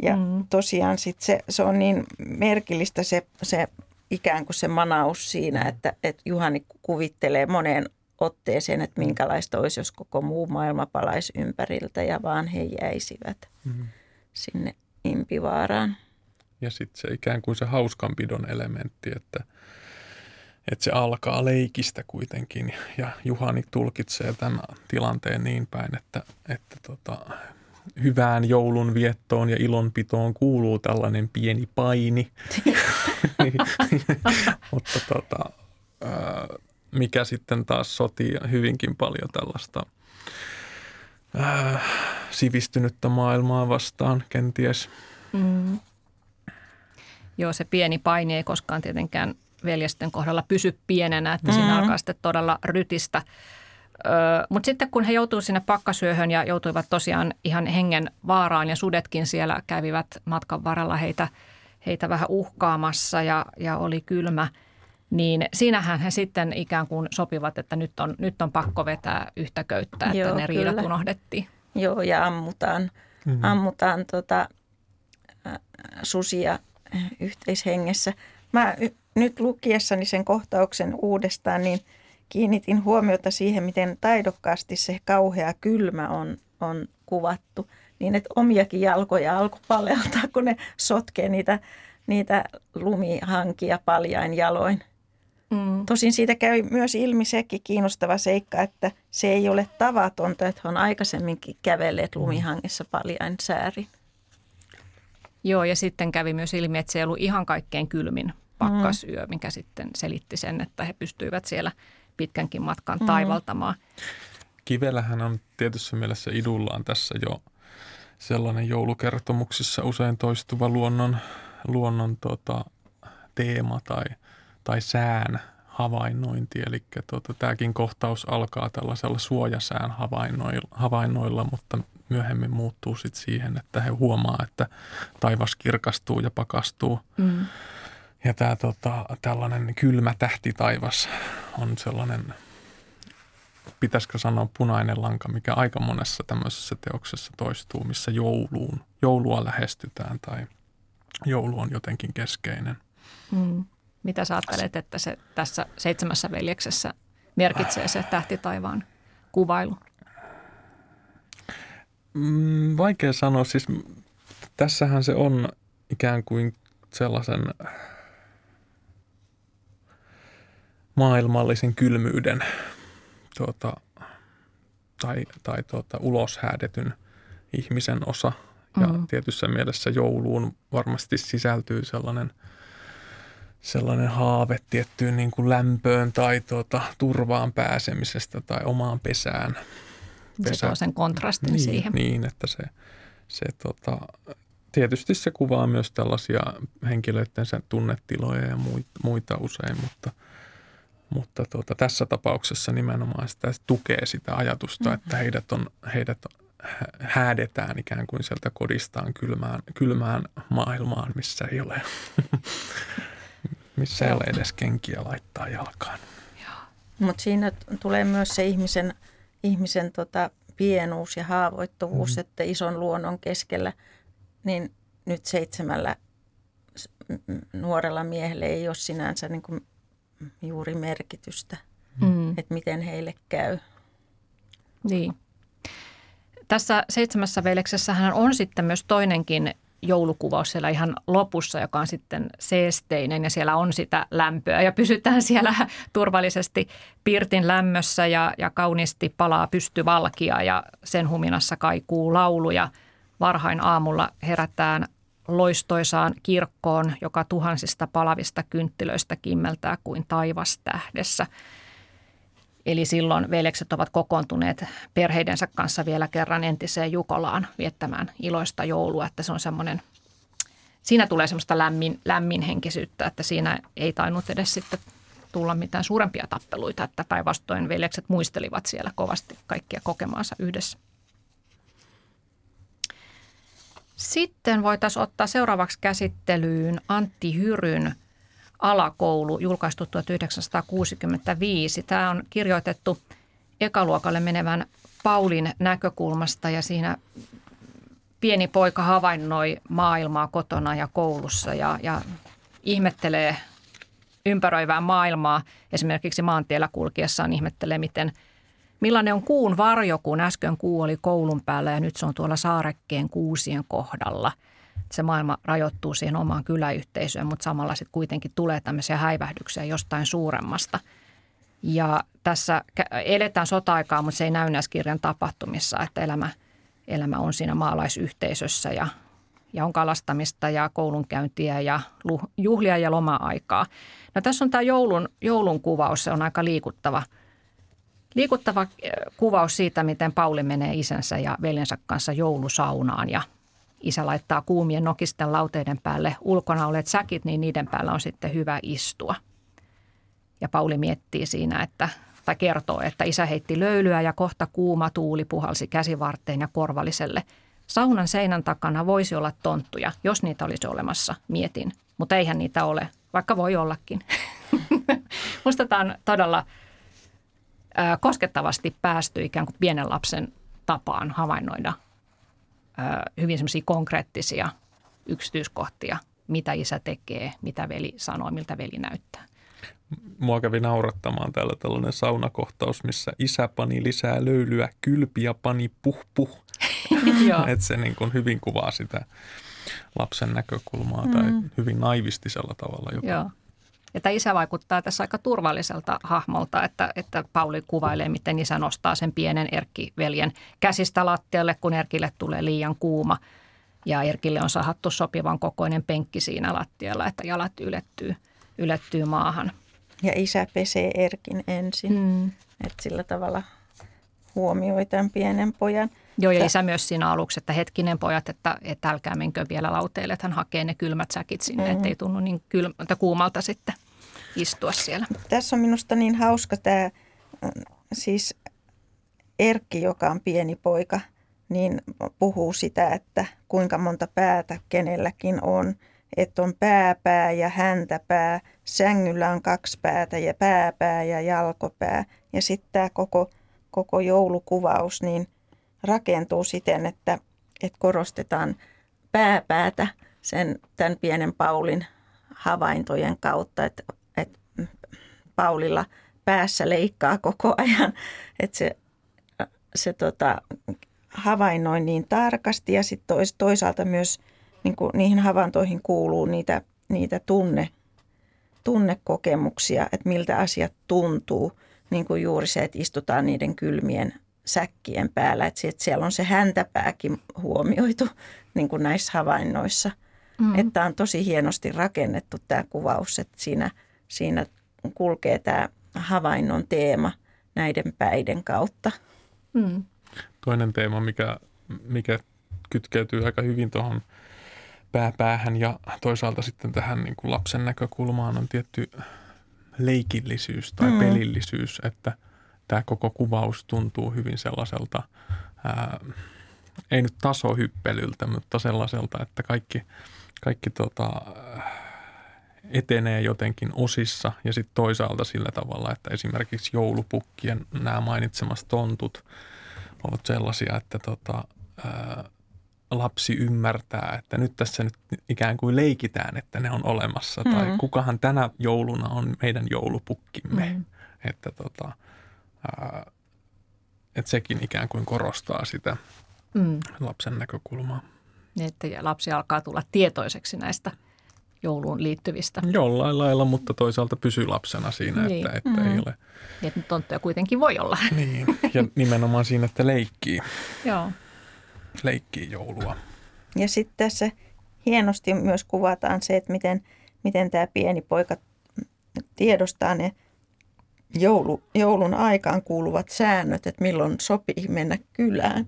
Ja mm. tosiaan sit se, se on niin merkillistä se, se ikään kuin se manaus siinä, että, että Juhani kuvittelee moneen otteeseen, että minkälaista olisi, jos koko muu maailma palaisi ympäriltä ja vaan he jäisivät mm. sinne Impivaaraan. Ja sitten se ikään kuin se hauskanpidon elementti, että... Että se alkaa leikistä kuitenkin ja Juhani tulkitsee tämän tilanteen niin päin, että, että tota, hyvään joulun viettoon ja ilonpitoon kuuluu tällainen pieni paini, mutta tota, mikä sitten taas sotii hyvinkin paljon tällaista ää, sivistynyttä maailmaa vastaan kenties. Mm. Joo, se pieni paini ei koskaan tietenkään... veljesten kohdalla pysy pienenä, että siinä mm-hmm. alkaa sitten todella rytistä. Öö, mutta sitten kun he joutuivat sinne pakkasyöhön ja joutuivat tosiaan ihan hengen vaaraan ja sudetkin siellä kävivät matkan varrella heitä, heitä vähän uhkaamassa ja, ja oli kylmä, niin siinähän he sitten ikään kuin sopivat, että nyt on, nyt on pakko vetää yhtä köyttä, että Joo, ne riidat kyllä. unohdettiin. Joo, ja ammutaan, mm-hmm. ammutaan tota, äh, susia yhteishengessä. Mä y- Nyt lukiessani sen kohtauksen uudestaan, niin kiinnitin huomiota siihen, miten taidokkaasti se kauhea kylmä on, on kuvattu. Niin, että omiakin jalkoja alkoi paleltaa, kun ne sotkee niitä, niitä lumihankia paljain jaloin. Mm. Tosin siitä käy myös ilmi sekin kiinnostava seikka, että se ei ole tavatonta, että he on aikaisemminkin kävelleet lumihangessa paljain säärin. Joo, ja sitten kävi myös ilmi, että se ei ollut ihan kaikkein kylmin pakkasyö, mm. mikä sitten selitti sen, että he pystyivät siellä pitkänkin matkan mm. taivaltamaan. Kivelähän on tietyssä mielessä idullaan tässä jo sellainen joulukertomuksissa usein toistuva luonnon, luonnon tota, teema tai, tai sään havainnointi. Eli tota, tämäkin kohtaus alkaa tällaisella suojasään havainnoilla, havainnoilla mutta myöhemmin muuttuu sit siihen, että he huomaa, että taivas kirkastuu ja pakastuu. Mm. Ja tämä tota, tällainen kylmä tähtitaivas on sellainen, pitäisikö sanoa punainen lanka, mikä aika monessa tämmöisessä teoksessa toistuu, missä jouluun, joulua lähestytään tai joulu on jotenkin keskeinen. Mm. Mitä sä ajattelet, että se tässä seitsemässä veljeksessä merkitsee se tähtitaivaan kuvailu? Mm, vaikea sanoa. Siis tässähän se on ikään kuin sellaisen maailmallisen kylmyyden tuota, tai, tai tuota, ulos häädetyn ihmisen osa. Ja mm-hmm. tietyssä mielessä jouluun varmasti sisältyy sellainen, sellainen haave tiettyyn niin kuin lämpöön tai tuota, turvaan pääsemisestä tai omaan pesään. Pesä. Se tuo sen kontrastin niin, siihen. Niin, että se, se tota, tietysti se kuvaa myös tällaisia henkilöidensä tunnetiloja ja muita usein, mutta, mutta tuota, tässä tapauksessa nimenomaan sitä tukee sitä ajatusta, mm-hmm. että heidät, on, heidät häädetään ikään kuin sieltä kodistaan kylmään, kylmään maailmaan, missä ei ole, missä ei ole edes kenkiä laittaa jalkaan. Mutta siinä tulee myös se ihmisen... ihmisen tota, pienuus ja haavoittuvuus, mm-hmm. että ison luonnon keskellä, niin nyt seitsemällä nuorella miehellä ei ole sinänsä niin kuin juuri merkitystä, mm-hmm. että miten heille käy. Niin. Tässä seitsemässä veljeksessähän on sitten myös toinenkin joulukuvaus siellä ihan lopussa, joka on sitten seesteinen ja siellä on sitä lämpöä ja pysytään siellä turvallisesti pirtin lämmössä ja, ja kauniisti palaa pystyvalkia ja sen huminassa kaikuu laulu ja varhain aamulla herätään loistoisaan kirkkoon, joka tuhansista palavista kynttilöistä kimmeltää kuin taivas tähdessä. Eli silloin veljekset ovat kokoontuneet perheidensä kanssa vielä kerran entiseen Jukolaan viettämään iloista joulua, että se on semmoinen, siinä tulee semmoista lämmin, lämminhenkisyyttä, että siinä ei tainnut edes sitten tulla mitään suurempia tappeluita, että päinvastoin veljekset muistelivat siellä kovasti kaikkia kokemaansa yhdessä. Sitten voitaisiin ottaa seuraavaksi käsittelyyn Antti Hyryn Alakoulu, julkaistu tuhatyhdeksänsataakuusikymmentäviisi. Tämä on kirjoitettu ekaluokalle menevän Paulin näkökulmasta ja siinä pieni poika havainnoi maailmaa kotona ja koulussa ja, ja ihmettelee ympäröivää maailmaa. Esimerkiksi maantiellä kulkiessaan ihmettelee, miten, millainen on kuun varjo, kun äsken kuu oli koulun päällä ja nyt se on tuolla saarekkeen kuusien kohdalla. Se maailma rajoittuu siihen omaan kyläyhteisöön, mutta samalla sitten kuitenkin tulee tämmöisiä häivähdyksiä jostain suuremmasta. Ja tässä eletään sota-aikaa, mutta se ei näy näissä kirjan tapahtumissa, että elämä, elämä on siinä maalaisyhteisössä ja, ja on kalastamista ja koulunkäyntiä ja luh, juhlia ja loma-aikaa. No tässä on tämä joulun, joulun kuvaus, se on aika liikuttava. Liikuttava kuvaus siitä, miten Pauli menee isänsä ja veljensä kanssa joulusaunaan ja isä laittaa kuumien nokisten lauteiden päälle ulkona olet säkit, niin niiden päällä on sitten hyvä istua. Ja Pauli miettii siinä, että, tai kertoo, että isä heitti löylyä ja kohta kuuma tuuli puhalsi käsivarteen ja korvalliselle. Saunan seinän takana voisi olla tonttuja, jos niitä olisi olemassa, mietin. Mutta eihän niitä ole, vaikka voi ollakin. Musta tämä on todella äh, koskettavasti päästy ikään kuin pienen lapsen tapaan havainnoida hyvin semmoisia konkreettisia yksityiskohtia, mitä isä tekee, mitä veli sanoo, miltä veli näyttää. Mua kävi naurattamaan täällä tällainen saunakohtaus, missä isä pani lisää löylyä, kylpiä pani puh puh. Että se niin kuin hyvin kuvaa sitä lapsen näkökulmaa tai mm. hyvin naivistisella tavalla jopa. Joo. Ja tämä isä vaikuttaa tässä aika turvalliselta hahmolta, että, että Pauli kuvailee, miten isä nostaa sen pienen Erkki-veljen käsistä lattialle, kun Erkille tulee liian kuuma. ja Erkille on sahattu sopivan kokoinen penkki siinä lattialla, että jalat ylettyy, ylettyy maahan. Ja isä pesee Erkin ensin, mm. että sillä tavalla huomioi tämän pienen pojan. Joo, ja isä myös siinä aluksi, että hetkinen pojat, että, että älkää menkö vielä lauteille, että hän hakee ne kylmät säkit sinne, mm-hmm. ettei tunnu niin kylmältä kuumalta sitten istua siellä. Tässä on minusta niin hauska tämä, siis Erkki, joka on pieni poika, niin puhuu sitä, että kuinka monta päätä kenelläkin on. Että on pääpää ja häntäpää, sängyllä on kaksi päätä ja pääpää ja jalkopää. Ja sitten tämä koko, koko joulukuvaus niin rakentuu siten, että, että korostetaan pääpäätä sen, tämän pienen Paulin havaintojen kautta, että, että Paulilla päässä leikkaa koko ajan, että se, se tota, havainnoi niin tarkasti ja sitten tois, toisaalta myös niin kuin niihin havaintoihin kuuluu niitä, niitä tunne, tunnekokemuksia, että miltä asiat tuntuu, niin kuin juuri se, että istutaan niiden kylmien säkkien päällä, että siellä on se häntäpääkin huomioitu niin kuin näissä havainnoissa. Mm-hmm. Että on tosi hienosti rakennettu tämä kuvaus, että siinä, siinä kulkee tämä havainnon teema näiden päiden kautta. Mm. Toinen teema, mikä, mikä kytkeytyy aika hyvin tuohon pääpäähän ja toisaalta sitten tähän niin kuin lapsen näkökulmaan on tietty leikillisyys tai mm. pelillisyys, että tämä koko kuvaus tuntuu hyvin sellaiselta, ää, ei nyt tasohyppelyltä, mutta sellaiselta, että kaikki, kaikki tota, etenee jotenkin osissa ja sitten toisaalta sillä tavalla, että esimerkiksi joulupukkien nämä mainitsemas tontut ovat sellaisia, että tota, ää, lapsi ymmärtää, että nyt tässä nyt ikään kuin leikitään, että ne on olemassa mm. tai kukahan tänä jouluna on meidän joulupukkimme, mm. että tota, Uh, että sekin ikään kuin korostaa sitä mm. lapsen näkökulmaa. Että lapsi alkaa tulla tietoiseksi näistä jouluun liittyvistä. Jollain lailla, mutta toisaalta pysyy lapsena siinä, niin. että, että mm. ei ole. Että tonttuja kuitenkin voi olla. Niin, ja nimenomaan siinä, että leikkii. Joo. Leikkii joulua. Ja sitten tässä hienosti myös kuvataan se, että miten, miten tämä pieni poika tiedostaa ne Joulu, joulun aikaan kuuluvat säännöt, että milloin sopii mennä kylään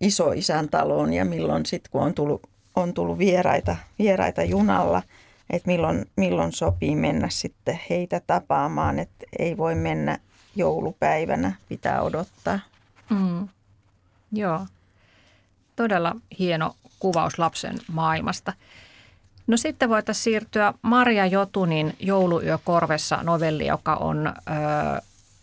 isoisän taloon ja milloin sitten, kun on tullut, on tullut vieraita, vieraita junalla, että milloin, milloin sopii mennä sitten heitä tapaamaan, että ei voi mennä joulupäivänä, pitää odottaa. Mm. Joo, todella hieno kuvaus lapsen maailmasta. No sitten voitaisiin siirtyä Maria Jotunin Jouluyö korvessa -novelli, joka on ö,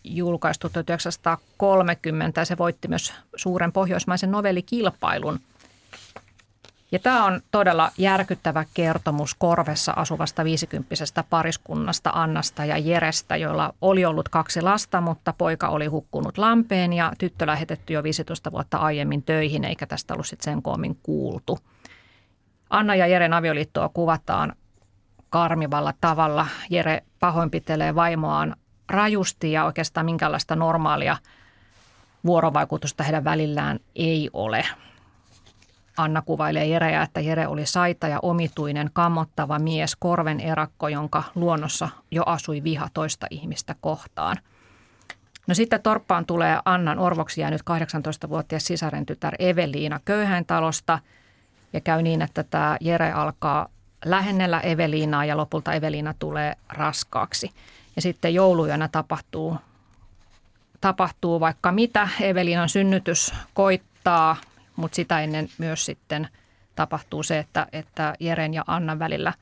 julkaistu tuhatyhdeksänsataakolmekymmentä. Se voitti myös suuren pohjoismaisen novellikilpailun. Ja tämä on todella järkyttävä kertomus korvessa asuvasta viisikymppisestä pariskunnasta Annasta ja Jerestä, joilla oli ollut kaksi lasta, mutta poika oli hukkunut lampeen ja tyttö lähetetty jo viisitoista vuotta aiemmin töihin, eikä tästä ollut sitten sen koommin kuultu. Anna ja Jeren avioliittoa kuvataan karmivalla tavalla. Jere pahoinpitelee vaimoaan rajusti ja oikeastaan minkäänlaista normaalia vuorovaikutusta heidän välillään ei ole. Anna kuvailee Jereä, että Jere oli saita ja omituinen, kammottava mies, korven erakko, jonka luonnossa jo asui viha toista ihmistä kohtaan. No sitten torppaan tulee Annan orvoksi jäänyt kahdeksantoistavuotias sisarentytär Eveliina köyhäintalosta. Ja käy niin, että tämä Jere alkaa lähennellä Eveliinaa ja lopulta Eveliina tulee raskaaksi. Ja sitten jouluyönä tapahtuu, tapahtuu vaikka mitä. Eveliinan synnytys koittaa, mutta sitä ennen myös sitten tapahtuu se, että, että Jeren ja Annan välillä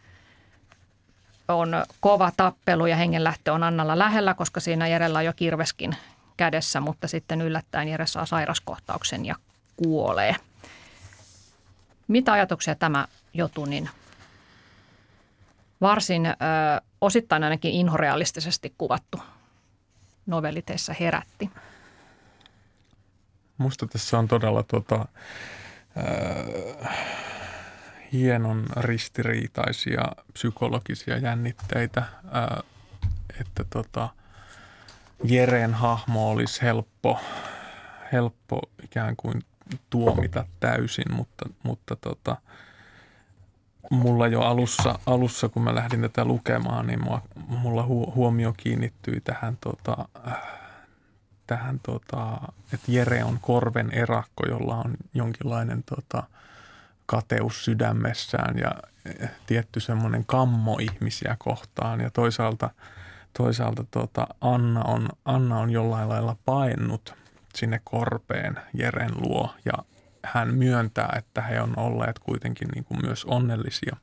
on kova tappelu ja hengenlähtö on Annalla lähellä, koska siinä Jerellä on jo kirveskin kädessä, mutta sitten yllättäen Jere saa sairaskohtauksen ja kuolee. Mitä ajatuksia tämä Jotunin varsin ö, osittain ainakin inhorealistisesti kuvattu novelli teissä herätti? Musta tässä on todella tuota, ö, hienon ristiriitaisia psykologisia jännitteitä, ö, että tota, Jeren hahmo olisi helppo, helppo ikään kuin tuomita täysin, mutta, mutta tota, mulla jo alussa, alussa, kun mä lähdin tätä lukemaan, niin mua, mulla huomio kiinnittyi tähän, tota, tähän tota, että Jere on korven erakko, jolla on jonkinlainen tota, kateus sydämessään ja tietty semmoinen kammo ihmisiä kohtaan ja toisaalta Toisaalta tuota, Anna, on, Anna on jollain lailla paennut sinne korpeen Jeren luo ja hän myöntää, että he on olleet kuitenkin niin kuin myös onnellisia,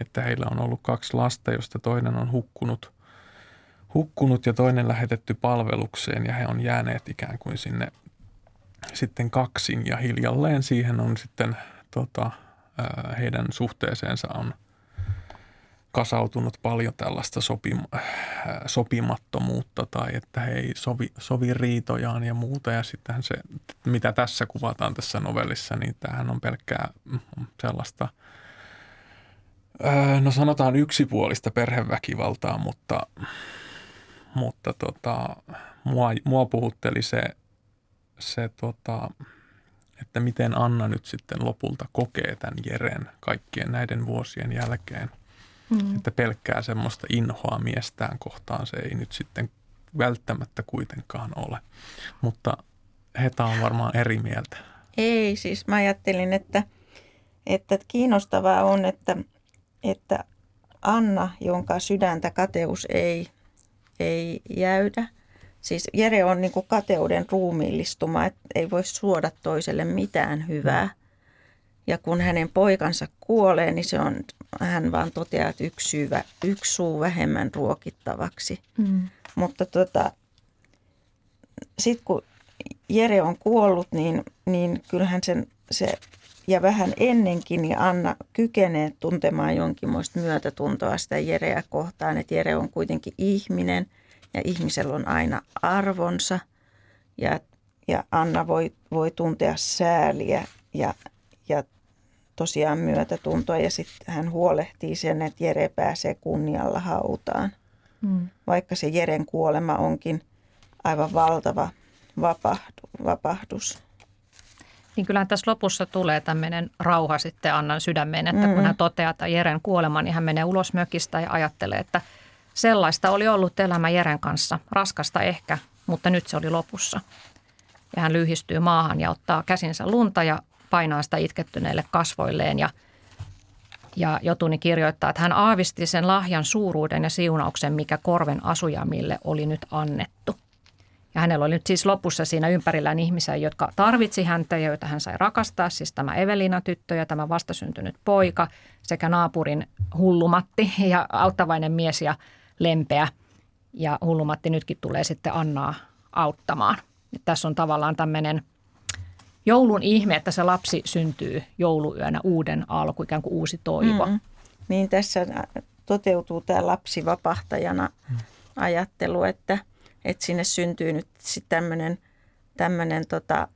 että heillä on ollut kaksi lasta, josta toinen on hukkunut, hukkunut ja toinen lähetetty palvelukseen ja he on jääneet ikään kuin sinne sitten kaksin ja hiljalleen siihen on sitten tota, heidän suhteeseensa on kasautunut paljon tällaista sopim- sopimattomuutta tai että he ei sovi, sovi riitojaan ja muuta. Ja sittenhän se, mitä tässä kuvataan tässä novellissa, niin tämähän on pelkkää sellaista, no sanotaan yksipuolista perheväkivaltaa, mutta, mutta tota, mua, mua puhutteli se, se tota, että miten Anna nyt sitten lopulta kokee tämän Jeren kaikkien näiden vuosien jälkeen. Mm. Että pelkkää semmoista inhoa miestään kohtaan se ei nyt sitten välttämättä kuitenkaan ole. Mutta Heta on varmaan eri mieltä. Ei, siis mä ajattelin, että, että kiinnostavaa on, että, että Anna, jonka sydäntä kateus ei, ei jäydä. Siis Jere on niin kuin kateuden ruumiillistuma, että ei voi suoda toiselle mitään hyvää. Ja kun hänen poikansa kuolee, niin se on... Hän vaan toteaa, että yksi, syyvä, yksi suu vähemmän ruokittavaksi. Mm. Mutta tota, sitten kun Jere on kuollut, niin, niin kyllähän sen, se, ja vähän ennenkin, niin Anna kykenee tuntemaan jonkinmoista myötätuntoa sitä Jereä kohtaan. Että Jere on kuitenkin ihminen ja ihmisellä on aina arvonsa. Ja, ja Anna voi, voi tuntea sääliä ja, ja tosiaan myötätuntoa ja sitten hän huolehtii sen, että Jere pääsee kunnialla hautaan. Mm. Vaikka se Jeren kuolema onkin aivan valtava vapahdu, vapahdus. Niin kyllähän tässä lopussa tulee tämmöinen rauha sitten Annan sydämeen, että mm-hmm. kun hän toteaa tämän Jeren kuoleman, niin hän menee ulos mökistä ja ajattelee, että sellaista oli ollut elämä Jeren kanssa. Raskasta ehkä, mutta nyt se oli lopussa. Ja hän lyhistyy maahan ja ottaa käsinsä lunta ja painaa sitä itkettyneille kasvoilleen ja, ja Jotuni kirjoittaa, että hän aavisti sen lahjan suuruuden ja siunauksen, mikä korven asujamille oli nyt annettu. Ja hänellä oli nyt siis lopussa siinä ympärillään ihmisiä, jotka tarvitsi häntä ja joita hän sai rakastaa, siis tämä Eveliina tyttö ja tämä vastasyntynyt poika sekä naapurin hullumatti ja auttavainen mies ja lempeä. Ja hullumatti nytkin tulee sitten Annaa auttamaan. Ja tässä on tavallaan tämmöinen joulun ihme, että se lapsi syntyy jouluyönä uuden alku, ikään kuin uusi toivo. Mm-hmm. Niin tässä toteutuu tämä lapsi vapahtajana mm. ajattelu, että, että sinne syntyy nyt tämmöinen tämmöinen tota,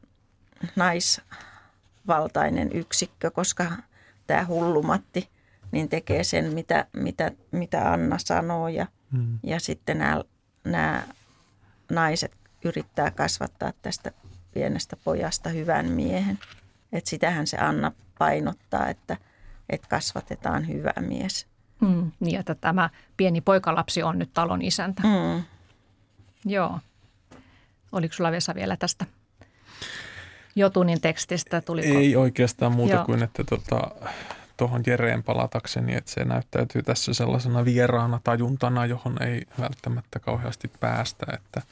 naisvaltainen yksikkö, koska tämä hullumatti niin tekee sen, mitä, mitä, mitä Anna sanoo ja, mm. ja sitten nämä, nämä naiset yrittää kasvattaa tästä pienestä pojasta hyvän miehen. Että sitähän se Anna painottaa, että, että kasvatetaan hyvä mies. Mm, niin, että tämä pieni poikalapsi on nyt talon isäntä. Mm. Joo. Oliko sulla Vesa vielä tästä Jotunin tekstistä? Tuliko? Ei oikeastaan muuta Joo. kuin, että tuota, tuohon Jereen palatakseni, että se näyttäytyy tässä sellaisena vieraana tajuntana, johon ei välttämättä kauheasti päästä, että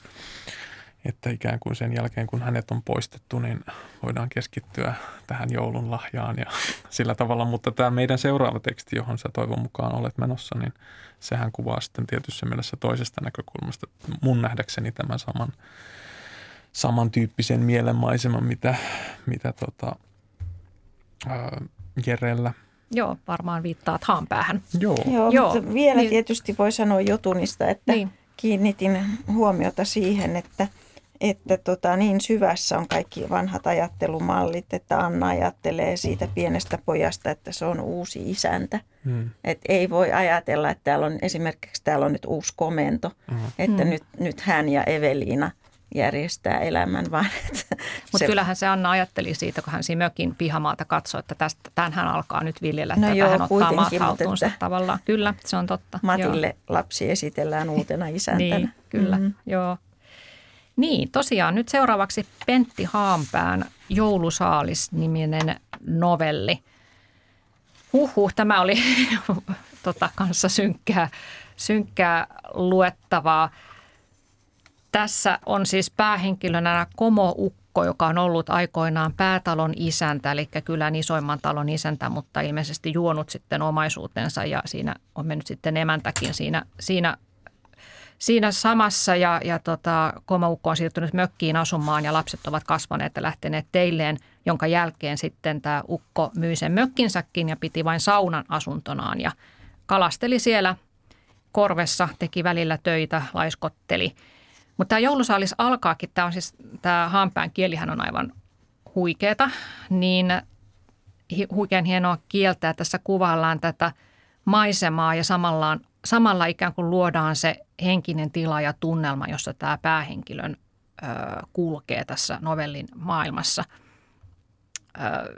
Että ikään kuin sen jälkeen, kun hänet on poistettu, niin voidaan keskittyä tähän joulun lahjaan ja sillä tavalla. Mutta tämä meidän seuraava teksti, johon sä toivon mukaan olet menossa, niin sehän kuvaa sitten tietyssä mielessä toisesta näkökulmasta. Mun nähdäkseni tämän saman, samantyyppisen mielenmaiseman, mitä, mitä tota, ää, Jerellä. Joo, varmaan viittaat haanpäähän. Joo. Joo, Joo. Mutta vielä niin. Tietysti voi sanoa Jotunista, että niin. Kiinnitin huomiota siihen, että Että tota, niin syvässä on kaikki vanhat ajattelumallit, että Anna ajattelee siitä pienestä pojasta, että se on uusi isäntä. Mm. Et ei voi ajatella, että täällä on, esimerkiksi täällä on nyt uusi komento, mm. että mm. Nyt, nyt hän ja Eveliina järjestää elämän vaan. Mutta kyllähän se Anna ajatteli siitä, kun hän siinä mökin pihamaata katsoi, että tästä, tämähän alkaa nyt viljellä, no että hän ottaa maat haltuunsa tavallaan. Kyllä, se on totta. Matille joo. Lapsi esitellään uutena isäntänä. Niin, kyllä, mm-hmm. joo. Niin, tosiaan nyt seuraavaksi Pentti Haanpään Joulusaalis-niminen novelli. Huhhuh, tämä oli tota, kanssa synkkää, synkkää luettavaa. Tässä on siis päähenkilönä Komo-ukko, joka on ollut aikoinaan päätalon isäntä, eli kylän isoimman talon isäntä, mutta ilmeisesti juonut sitten omaisuutensa ja siinä on mennyt sitten emäntäkin siinä, siinä, siinä samassa. Ja, ja tota, Komo-ukko on siirtynyt mökkiin asumaan ja lapset ovat kasvaneet ja lähteneet teilleen, jonka jälkeen sitten tämä ukko myi sen mökkinsäkin ja piti vain saunan asuntonaan ja kalasteli siellä korvessa, teki välillä töitä, laiskotteli. Mutta tämä joulusaalis alkaakin, tämä on siis, tämä Haanpään kielihän on aivan huikeeta, niin huikean hienoa kieltää. Tässä kuvaillaan tätä maisemaa ja samallaan, samalla ikään kuin luodaan se henkinen tila ja tunnelma, jossa tämä päähenkilön ö, kulkee tässä novellin maailmassa. Ö,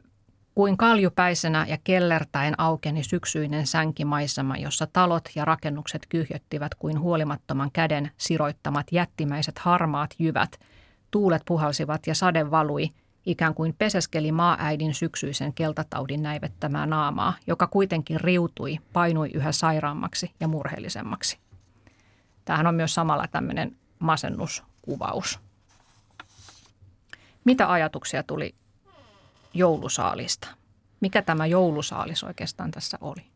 kuin kaljupäisenä ja kellertäen aukeni syksyinen sänkimaisema, jossa talot ja rakennukset kyhjöttivät kuin huolimattoman käden siroittamat jättimäiset harmaat jyvät. Tuulet puhalsivat ja sade valui, ikään kuin peseskeli maaäidin syksyisen keltataudin näivettämää naamaa, joka kuitenkin riutui, painui yhä sairaammaksi ja murheellisemmaksi. Tämähän on myös samalla tämmöinen masennuskuvaus. Mitä ajatuksia tuli joulusaalista? Mikä tämä joulusaalis oikeastaan tässä oli?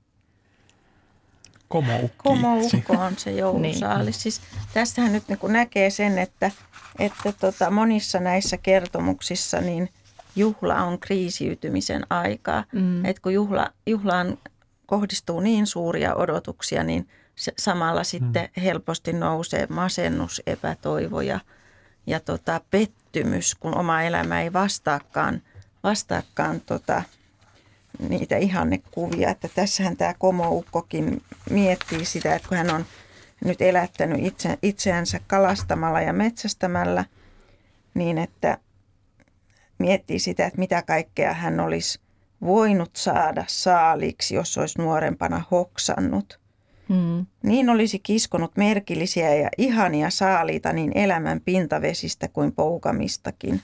Komoukko. Komoukko on se joulusaalis. Niin. Siis tästähän nyt niin kuin näkee sen, että, että tota monissa näissä kertomuksissa niin juhla on kriisiytymisen aikaa. Mm. Et kun juhla, juhlaan kohdistuu niin suuria odotuksia, niin se, samalla sitten mm. helposti nousee masennus, epätoivo ja, ja tota pettymys, kun oma elämä ei vastaakaan. vastaakaan tota, niitä ihannekuvia, että tässähän tämä Komo-ukkokin miettii sitä, että kun hän on nyt elättänyt itse, itseänsä kalastamalla ja metsästämällä, niin että miettii sitä, että mitä kaikkea hän olisi voinut saada saaliksi, jos olisi nuorempana hoksannut. Mm. Niin olisi kiskonut merkillisiä ja ihania saaliita niin elämän pintavesistä kuin poukamistakin.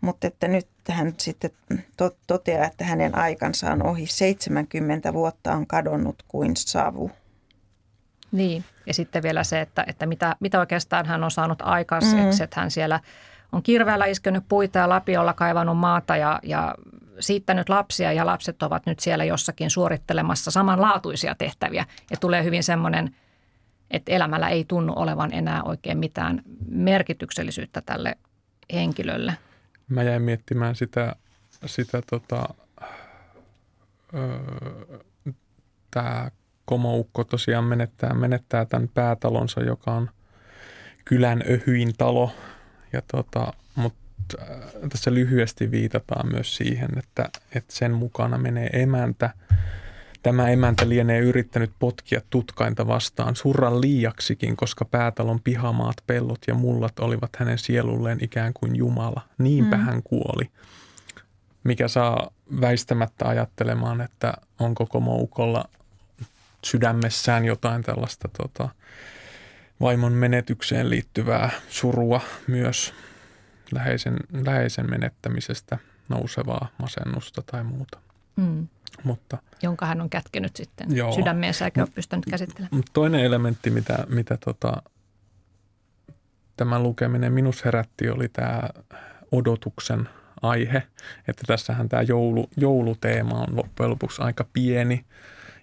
Mutta että nyt hän sitten to- toteaa, että hänen aikansa on ohi. seitsemänkymmentä vuotta on kadonnut kuin savu. Niin, ja sitten vielä se, että, että mitä, mitä oikeastaan hän on saanut aikaiseksi. Mm-hmm. Että hän siellä on kirveellä iskenyt puita ja lapiolla kaivannut maata ja, ja siittänyt lapsia. Ja lapset ovat nyt siellä jossakin suorittelemassa samanlaatuisia tehtäviä. Ja tulee hyvin semmoinen, että elämällä ei tunnu olevan enää oikein mitään merkityksellisyyttä tälle henkilölle. Mä jäin miettimään sitä, sitä tota, öö, tämä Komo-ukko tosiaan menettää, menettää tämän päätalonsa, joka on kylän öhyin talo. Ja tota, mutta tässä lyhyesti viitataan myös siihen, että, että sen mukana menee emäntä. Tämä emäntä lienee yrittänyt potkia tutkainta vastaan surran liiaksikin, koska päätalon pihamaat, pellot ja mullat olivat hänen sielulleen ikään kuin Jumala. Niinpä mm. hän kuoli, mikä saa väistämättä ajattelemaan, että onko Komo-ukolla sydämessään jotain tällaista tota, vaimon menetykseen liittyvää surua myös läheisen, läheisen menettämisestä nousevaa masennusta tai muuta. Mm. Mutta, jonka hän on kätkenyt sitten joo, sydämeensä eikä ole pystynyt käsittelemään. Toinen elementti, mitä, mitä tota, tämä lukeminen minus herätti, oli tämä odotuksen aihe. Että tässähän tämä joulu, jouluteema on loppujen lopuksi aika pieni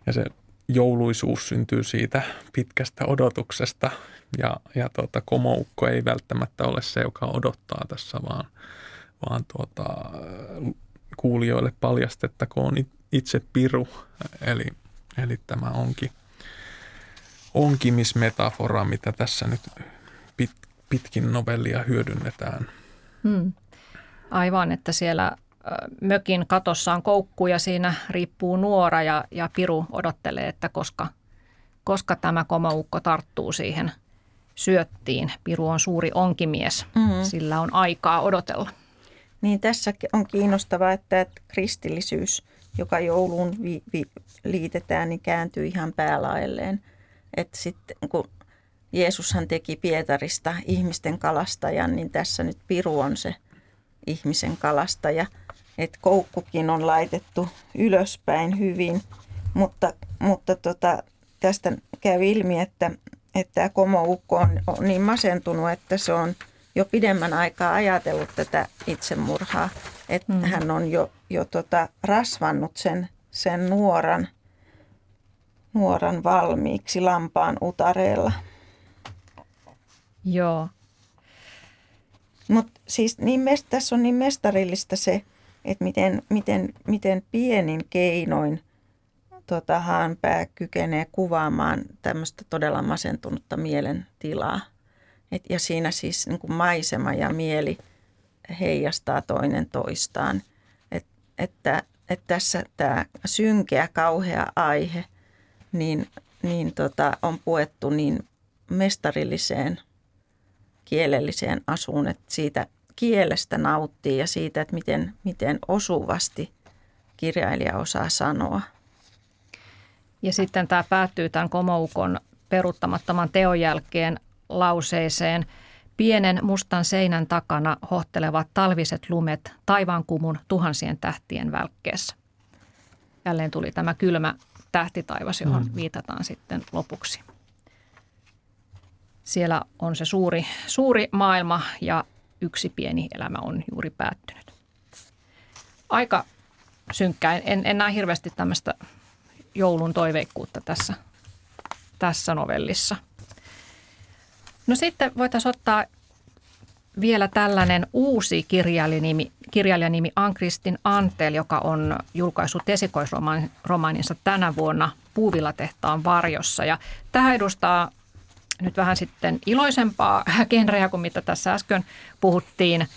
ja se jouluisuus syntyy siitä pitkästä odotuksesta. Ja, ja tota, Komo-ukko ei välttämättä ole se, joka odottaa tässä, vaan, vaan tuota, kuulijoille paljastettakoon itse piru, eli, eli tämä onkin onkimismetafora, mitä tässä nyt pit, pitkin novellia hyödynnetään. Hmm. Aivan, että siellä mökin katossa on koukku ja siinä riippuu nuora ja, ja piru odottelee, että koska, koska tämä Komo-ukko tarttuu siihen syöttiin. Piru on suuri onkimies, mm-hmm. sillä on aikaa odotella. Niin tässä on kiinnostavaa, että kristillisyys, joka jouluun vi- vi- liitetään, niin kääntyy ihan päälaelleen. Että sitten kun Jeesushan teki Pietarista ihmisten kalastajan, niin tässä nyt piru on se ihmisen kalastaja. Että koukkukin on laitettu ylöspäin hyvin, mutta, mutta tota, tästä käy ilmi, että tämä komoukko on, on niin masentunut, että se on jo pidemmän aikaa ajatellut tätä itsemurhaa. Että mm. hän on jo, jo tota, rasvannut sen, sen nuoran, nuoran valmiiksi lampaan utareella. Joo. Mutta siis niin mest, tässä on niin mestarillista se, että miten, miten, miten pienin keinoin tota, haanpää kykenee kuvaamaan tämmöistä todella masentunutta mielen tilaa. Et, ja siinä siis niin kuin maisema ja mieli heijastaa toinen toistaan. Et, että, et tässä tämä synkeä, kauhea aihe niin, niin tota, on puettu niin mestarilliseen kielelliseen asuun, että siitä kielestä nauttii ja siitä, että miten, miten osuvasti kirjailija osaa sanoa. Ja sitten tämä päättyy tämän komoukon peruuttamattoman teon jälkeen lauseeseen. Pienen mustan seinän takana hohtelevat talviset lumet taivaankumun tuhansien tähtien välkkeessä. Jälleen tuli tämä kylmä tähtitaivas, johon mm. viitataan sitten lopuksi. Siellä on se suuri, suuri maailma ja yksi pieni elämä on juuri päättynyt. Aika synkkä. En, en näe hirveästi tämmöistä joulun toiveikkuutta tässä, tässä novellissa. No sitten voitaisiin ottaa vielä tällainen uusi kirjailijanimi, kirjailijanimi Ann-Kristin Antel, joka on julkaissut esikoisromaaninsa tänä vuonna Puuvilatehtaan Varjossa. Ja tämä edustaa nyt vähän sitten iloisempaa genreä kuin mitä tässä äsken puhuttiin.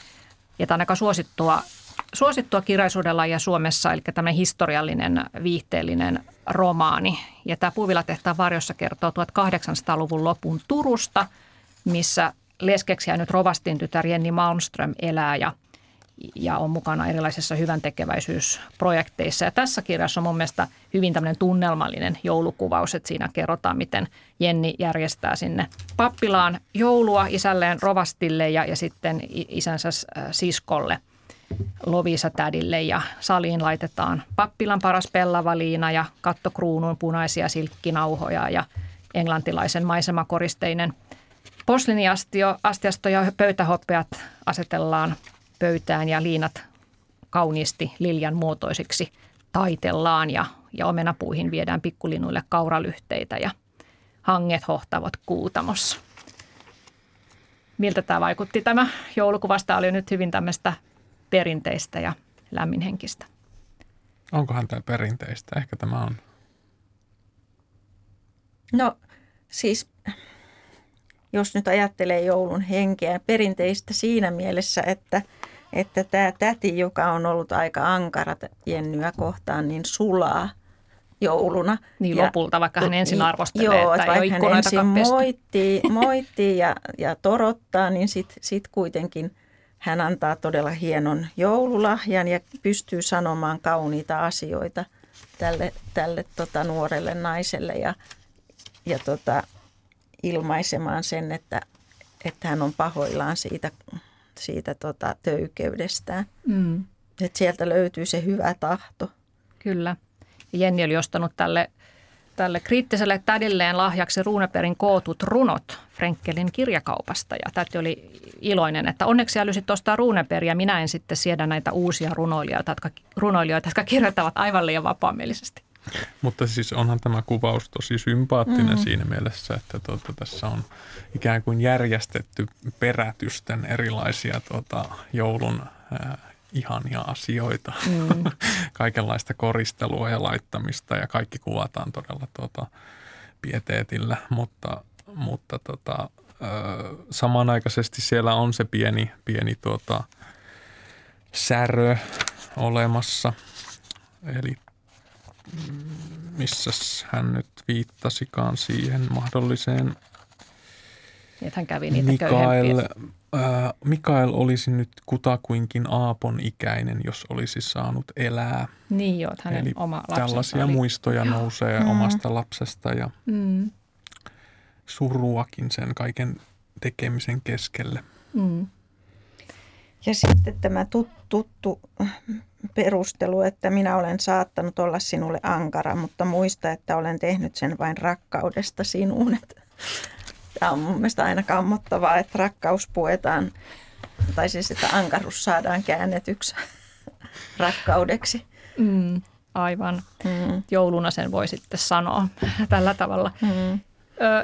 Ja tämä on aika suosittua, suosittua kirjallisuudenlajia Suomessa, eli tämmöinen historiallinen, viihteellinen romaani. Ja tämä Puuvilatehtaan Varjossa kertoo kahdeksantoistasadan luvun lopun Turusta, missä leskeksi jäänyt rovastin tytär Jenni Malmström elää ja, ja on mukana erilaisissa hyväntekeväisyysprojekteissa. Ja tässä kirjassa on mun mielestä hyvin tämmöinen tunnelmallinen joulukuvaus, että siinä kerrotaan, miten Jenni järjestää sinne pappilaan joulua isälleen rovastille ja, ja sitten isänsä siskolle Lovisa-tädille. Ja saliin laitetaan pappilan paras pellavaliina ja kattokruunuun punaisia silkkinauhoja ja englantilaisen maisemakoristeinen posliiniastiasto ja pöytähopeat asetellaan pöytään ja liinat kauniisti liljan muotoisiksi taitellaan ja, ja omenapuihin viedään pikkulinnuille kauralyhteitä ja hanget hohtavat kuutamossa. Miltä tämä vaikutti tämä joulukuvasta? Oli nyt hyvin tämmöistä perinteistä ja lämminhenkistä. Onkohan tämä perinteistä? Ehkä tämä on. No siis... Jos nyt ajattelee joulun henkeä perinteistä siinä mielessä, että, että tämä täti, joka on ollut aika ankara Jennyä kohtaan, niin sulaa jouluna. Niin lopulta, vaikka hän ensin arvostelee, joo, että ei ole ikkunoita kappeesta. Joo, vaikka hän ensin moittii ja, ja torottaa, niin sitten sit kuitenkin hän antaa todella hienon joululahjan ja pystyy sanomaan kauniita asioita tälle, tälle tota, nuorelle naiselle ja, ja tota, ilmaisemaan sen, että, että hän on pahoillaan siitä, siitä tota, töykeydestään. Mm. Että sieltä löytyy se hyvä tahto. Kyllä. Jenni oli ostanut tälle, tälle kriittiselle tädilleen lahjaksi Runebergin kootut runot Frenkkelin kirjakaupasta. Ja täti oli iloinen, että onneksi älysit ostaa Runebergia. Minä en sitten siedä näitä uusia runoilijoita, jotka, runoilijoita, jotka kirjoittavat aivan liian vapaamielisesti. Mutta siis onhan tämä kuvaus tosi sympaattinen mm-hmm. siinä mielessä, että tuota, tässä on ikään kuin järjestetty perätysten erilaisia tuota, joulun äh, ihania asioita, mm. kaikenlaista koristelua ja laittamista ja kaikki kuvataan todella tuota, pieteetillä, mutta, mutta tuota, äh, samanaikaisesti siellä on se pieni, pieni tuota, särö olemassa, eli missäs hän nyt viittasikaan siihen mahdolliseen Niin, hän kävi niitä Mikael, köyhempiä. Äh, Mikael olisi nyt kutakuinkin Aapon ikäinen, jos olisi saanut elää. Niin joo, hänen eli oma lapsensa tällaisia oli. Muistoja joo. nousee mm. omasta lapsesta ja mm. suruakin sen kaiken tekemisen keskelle. Mm. Ja sitten tämä tuttu, tuttu perustelu, että minä olen saattanut olla sinulle ankara, mutta muista, että olen tehnyt sen vain rakkaudesta sinuun. Tämä on mun mielestä aina kammottavaa, että rakkaus puetaan, tai siis että ankaruus saadaan käännetyksi rakkaudeksi. Mm, aivan. Mm. Jouluna sen voi sitten sanoa tällä tavalla. Mm.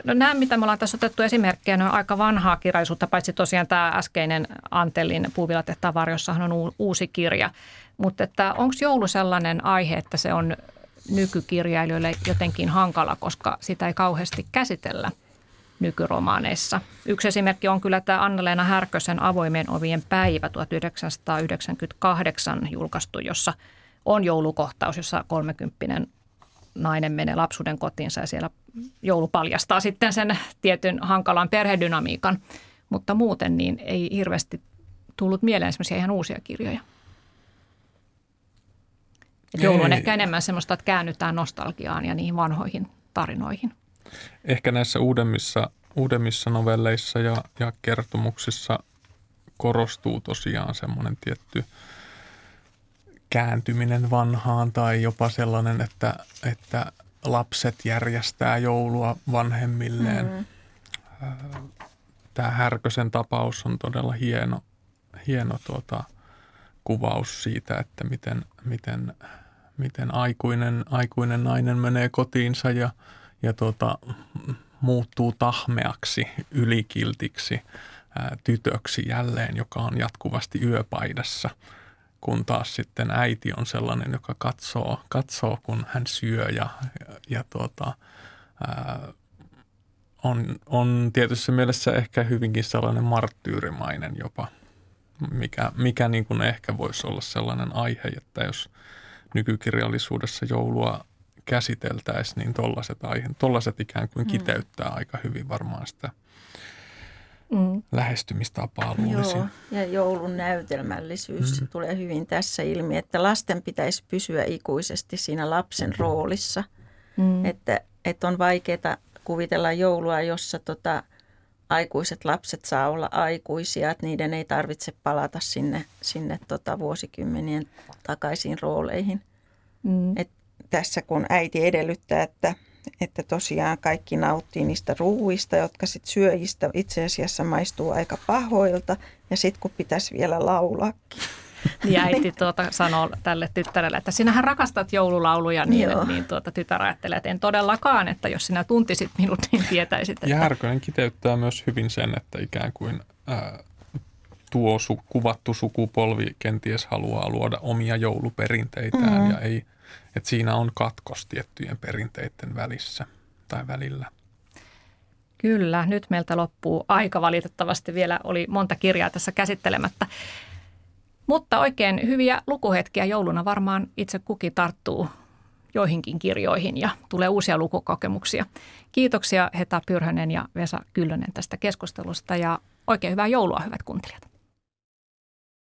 No nämä, mitä me ollaan tässä otettu esimerkkejä, ne on aika vanhaa kirjallisuutta, paitsi tosiaan tämä äskeinen Antellin Puuvilatehtaan varjossahan on uusi kirja. Mutta että onko joulu sellainen aihe, että se on nykykirjailijoille jotenkin hankala, koska sitä ei kauheasti käsitellä nykyromaaneissa. Yksi esimerkki on kyllä tämä Anna-Leena Härkösen Avoimien ovien päivä tuhatyhdeksänsataayhdeksänkymmentäkahdeksan julkaistu, jossa on joulukohtaus, jossa kolmekymppinen nainen menee lapsuuden kotiinsa ja siellä joulu paljastaa sitten sen tietyn hankalan perhedynamiikan, mutta muuten niin ei hirveästi tullut mieleen semmoisia ihan uusia kirjoja. Et joulu on ehkä enemmän semmoista, että käännytään nostalgiaan ja niihin vanhoihin tarinoihin. Ehkä näissä uudemmissa, uudemmissa novelleissa ja, ja kertomuksissa korostuu tosiaan semmoinen tietty kääntyminen vanhaan tai jopa sellainen, että, että lapset järjestää joulua vanhemmilleen. Mm. Tämä Härkösen tapaus on todella hieno, hieno tuota, kuvaus siitä, että miten, miten, miten aikuinen, aikuinen nainen menee kotiinsa ja, ja tuota, muuttuu tahmeaksi, ylikiltiksi ää, tytöksi jälleen, joka on jatkuvasti yöpaidassa. Kun taas sitten äiti on sellainen, joka katsoo, katsoo kun hän syö ja, ja, ja tuota, ää, on, on tietyssä mielessä ehkä hyvinkin sellainen marttyyrimainen jopa, mikä, mikä niin kuin ehkä voisi olla sellainen aihe, että jos nykykirjallisuudessa joulua käsiteltäisiin, niin tollaiset aiheet, tollaiset ikään kuin kiteyttää mm. aika hyvin varmaan sitä Mm. lähestymistapaa luulisin. Joo, ja joulun näytelmällisyys mm. tulee hyvin tässä ilmi, että lasten pitäisi pysyä ikuisesti siinä lapsen roolissa. Mm. Että, että on vaikeaa kuvitella joulua, jossa tota, aikuiset lapset saa olla aikuisia, että niiden ei tarvitse palata sinne, sinne tota, vuosikymmenien takaisiin rooleihin. Mm. Et tässä kun äiti edellyttää, että Että tosiaan kaikki nauttii niistä ruuista, jotka sitten syöjistä itse asiassa maistuu aika pahoilta. Ja sitten kun pitäisi vielä laulaakin. Ja äiti tuota sanoo tälle tyttärelle, että sinähän rakastat joululauluja, niin, niin tuota, tytär ajattelee, että en todellakaan, että jos sinä tuntisit minut, niin tietäisit. Että... Ja Härkönen kiteyttää myös hyvin sen, että ikään kuin ää, tuo su- kuvattu sukupolvi kenties haluaa luoda omia jouluperinteitään mm-hmm. ja ei... Että siinä on katkos tiettyjen perinteiden välissä tai välillä. Kyllä, nyt meiltä loppuu aika valitettavasti. Vielä oli monta kirjaa tässä käsittelemättä. Mutta oikein hyviä lukuhetkiä jouluna varmaan itse kukin tarttuu joihinkin kirjoihin ja tulee uusia lukukokemuksia. Kiitoksia Heta Pyrhönen ja Vesa Kyllönen tästä keskustelusta ja oikein hyvää joulua, hyvät kuuntelijat.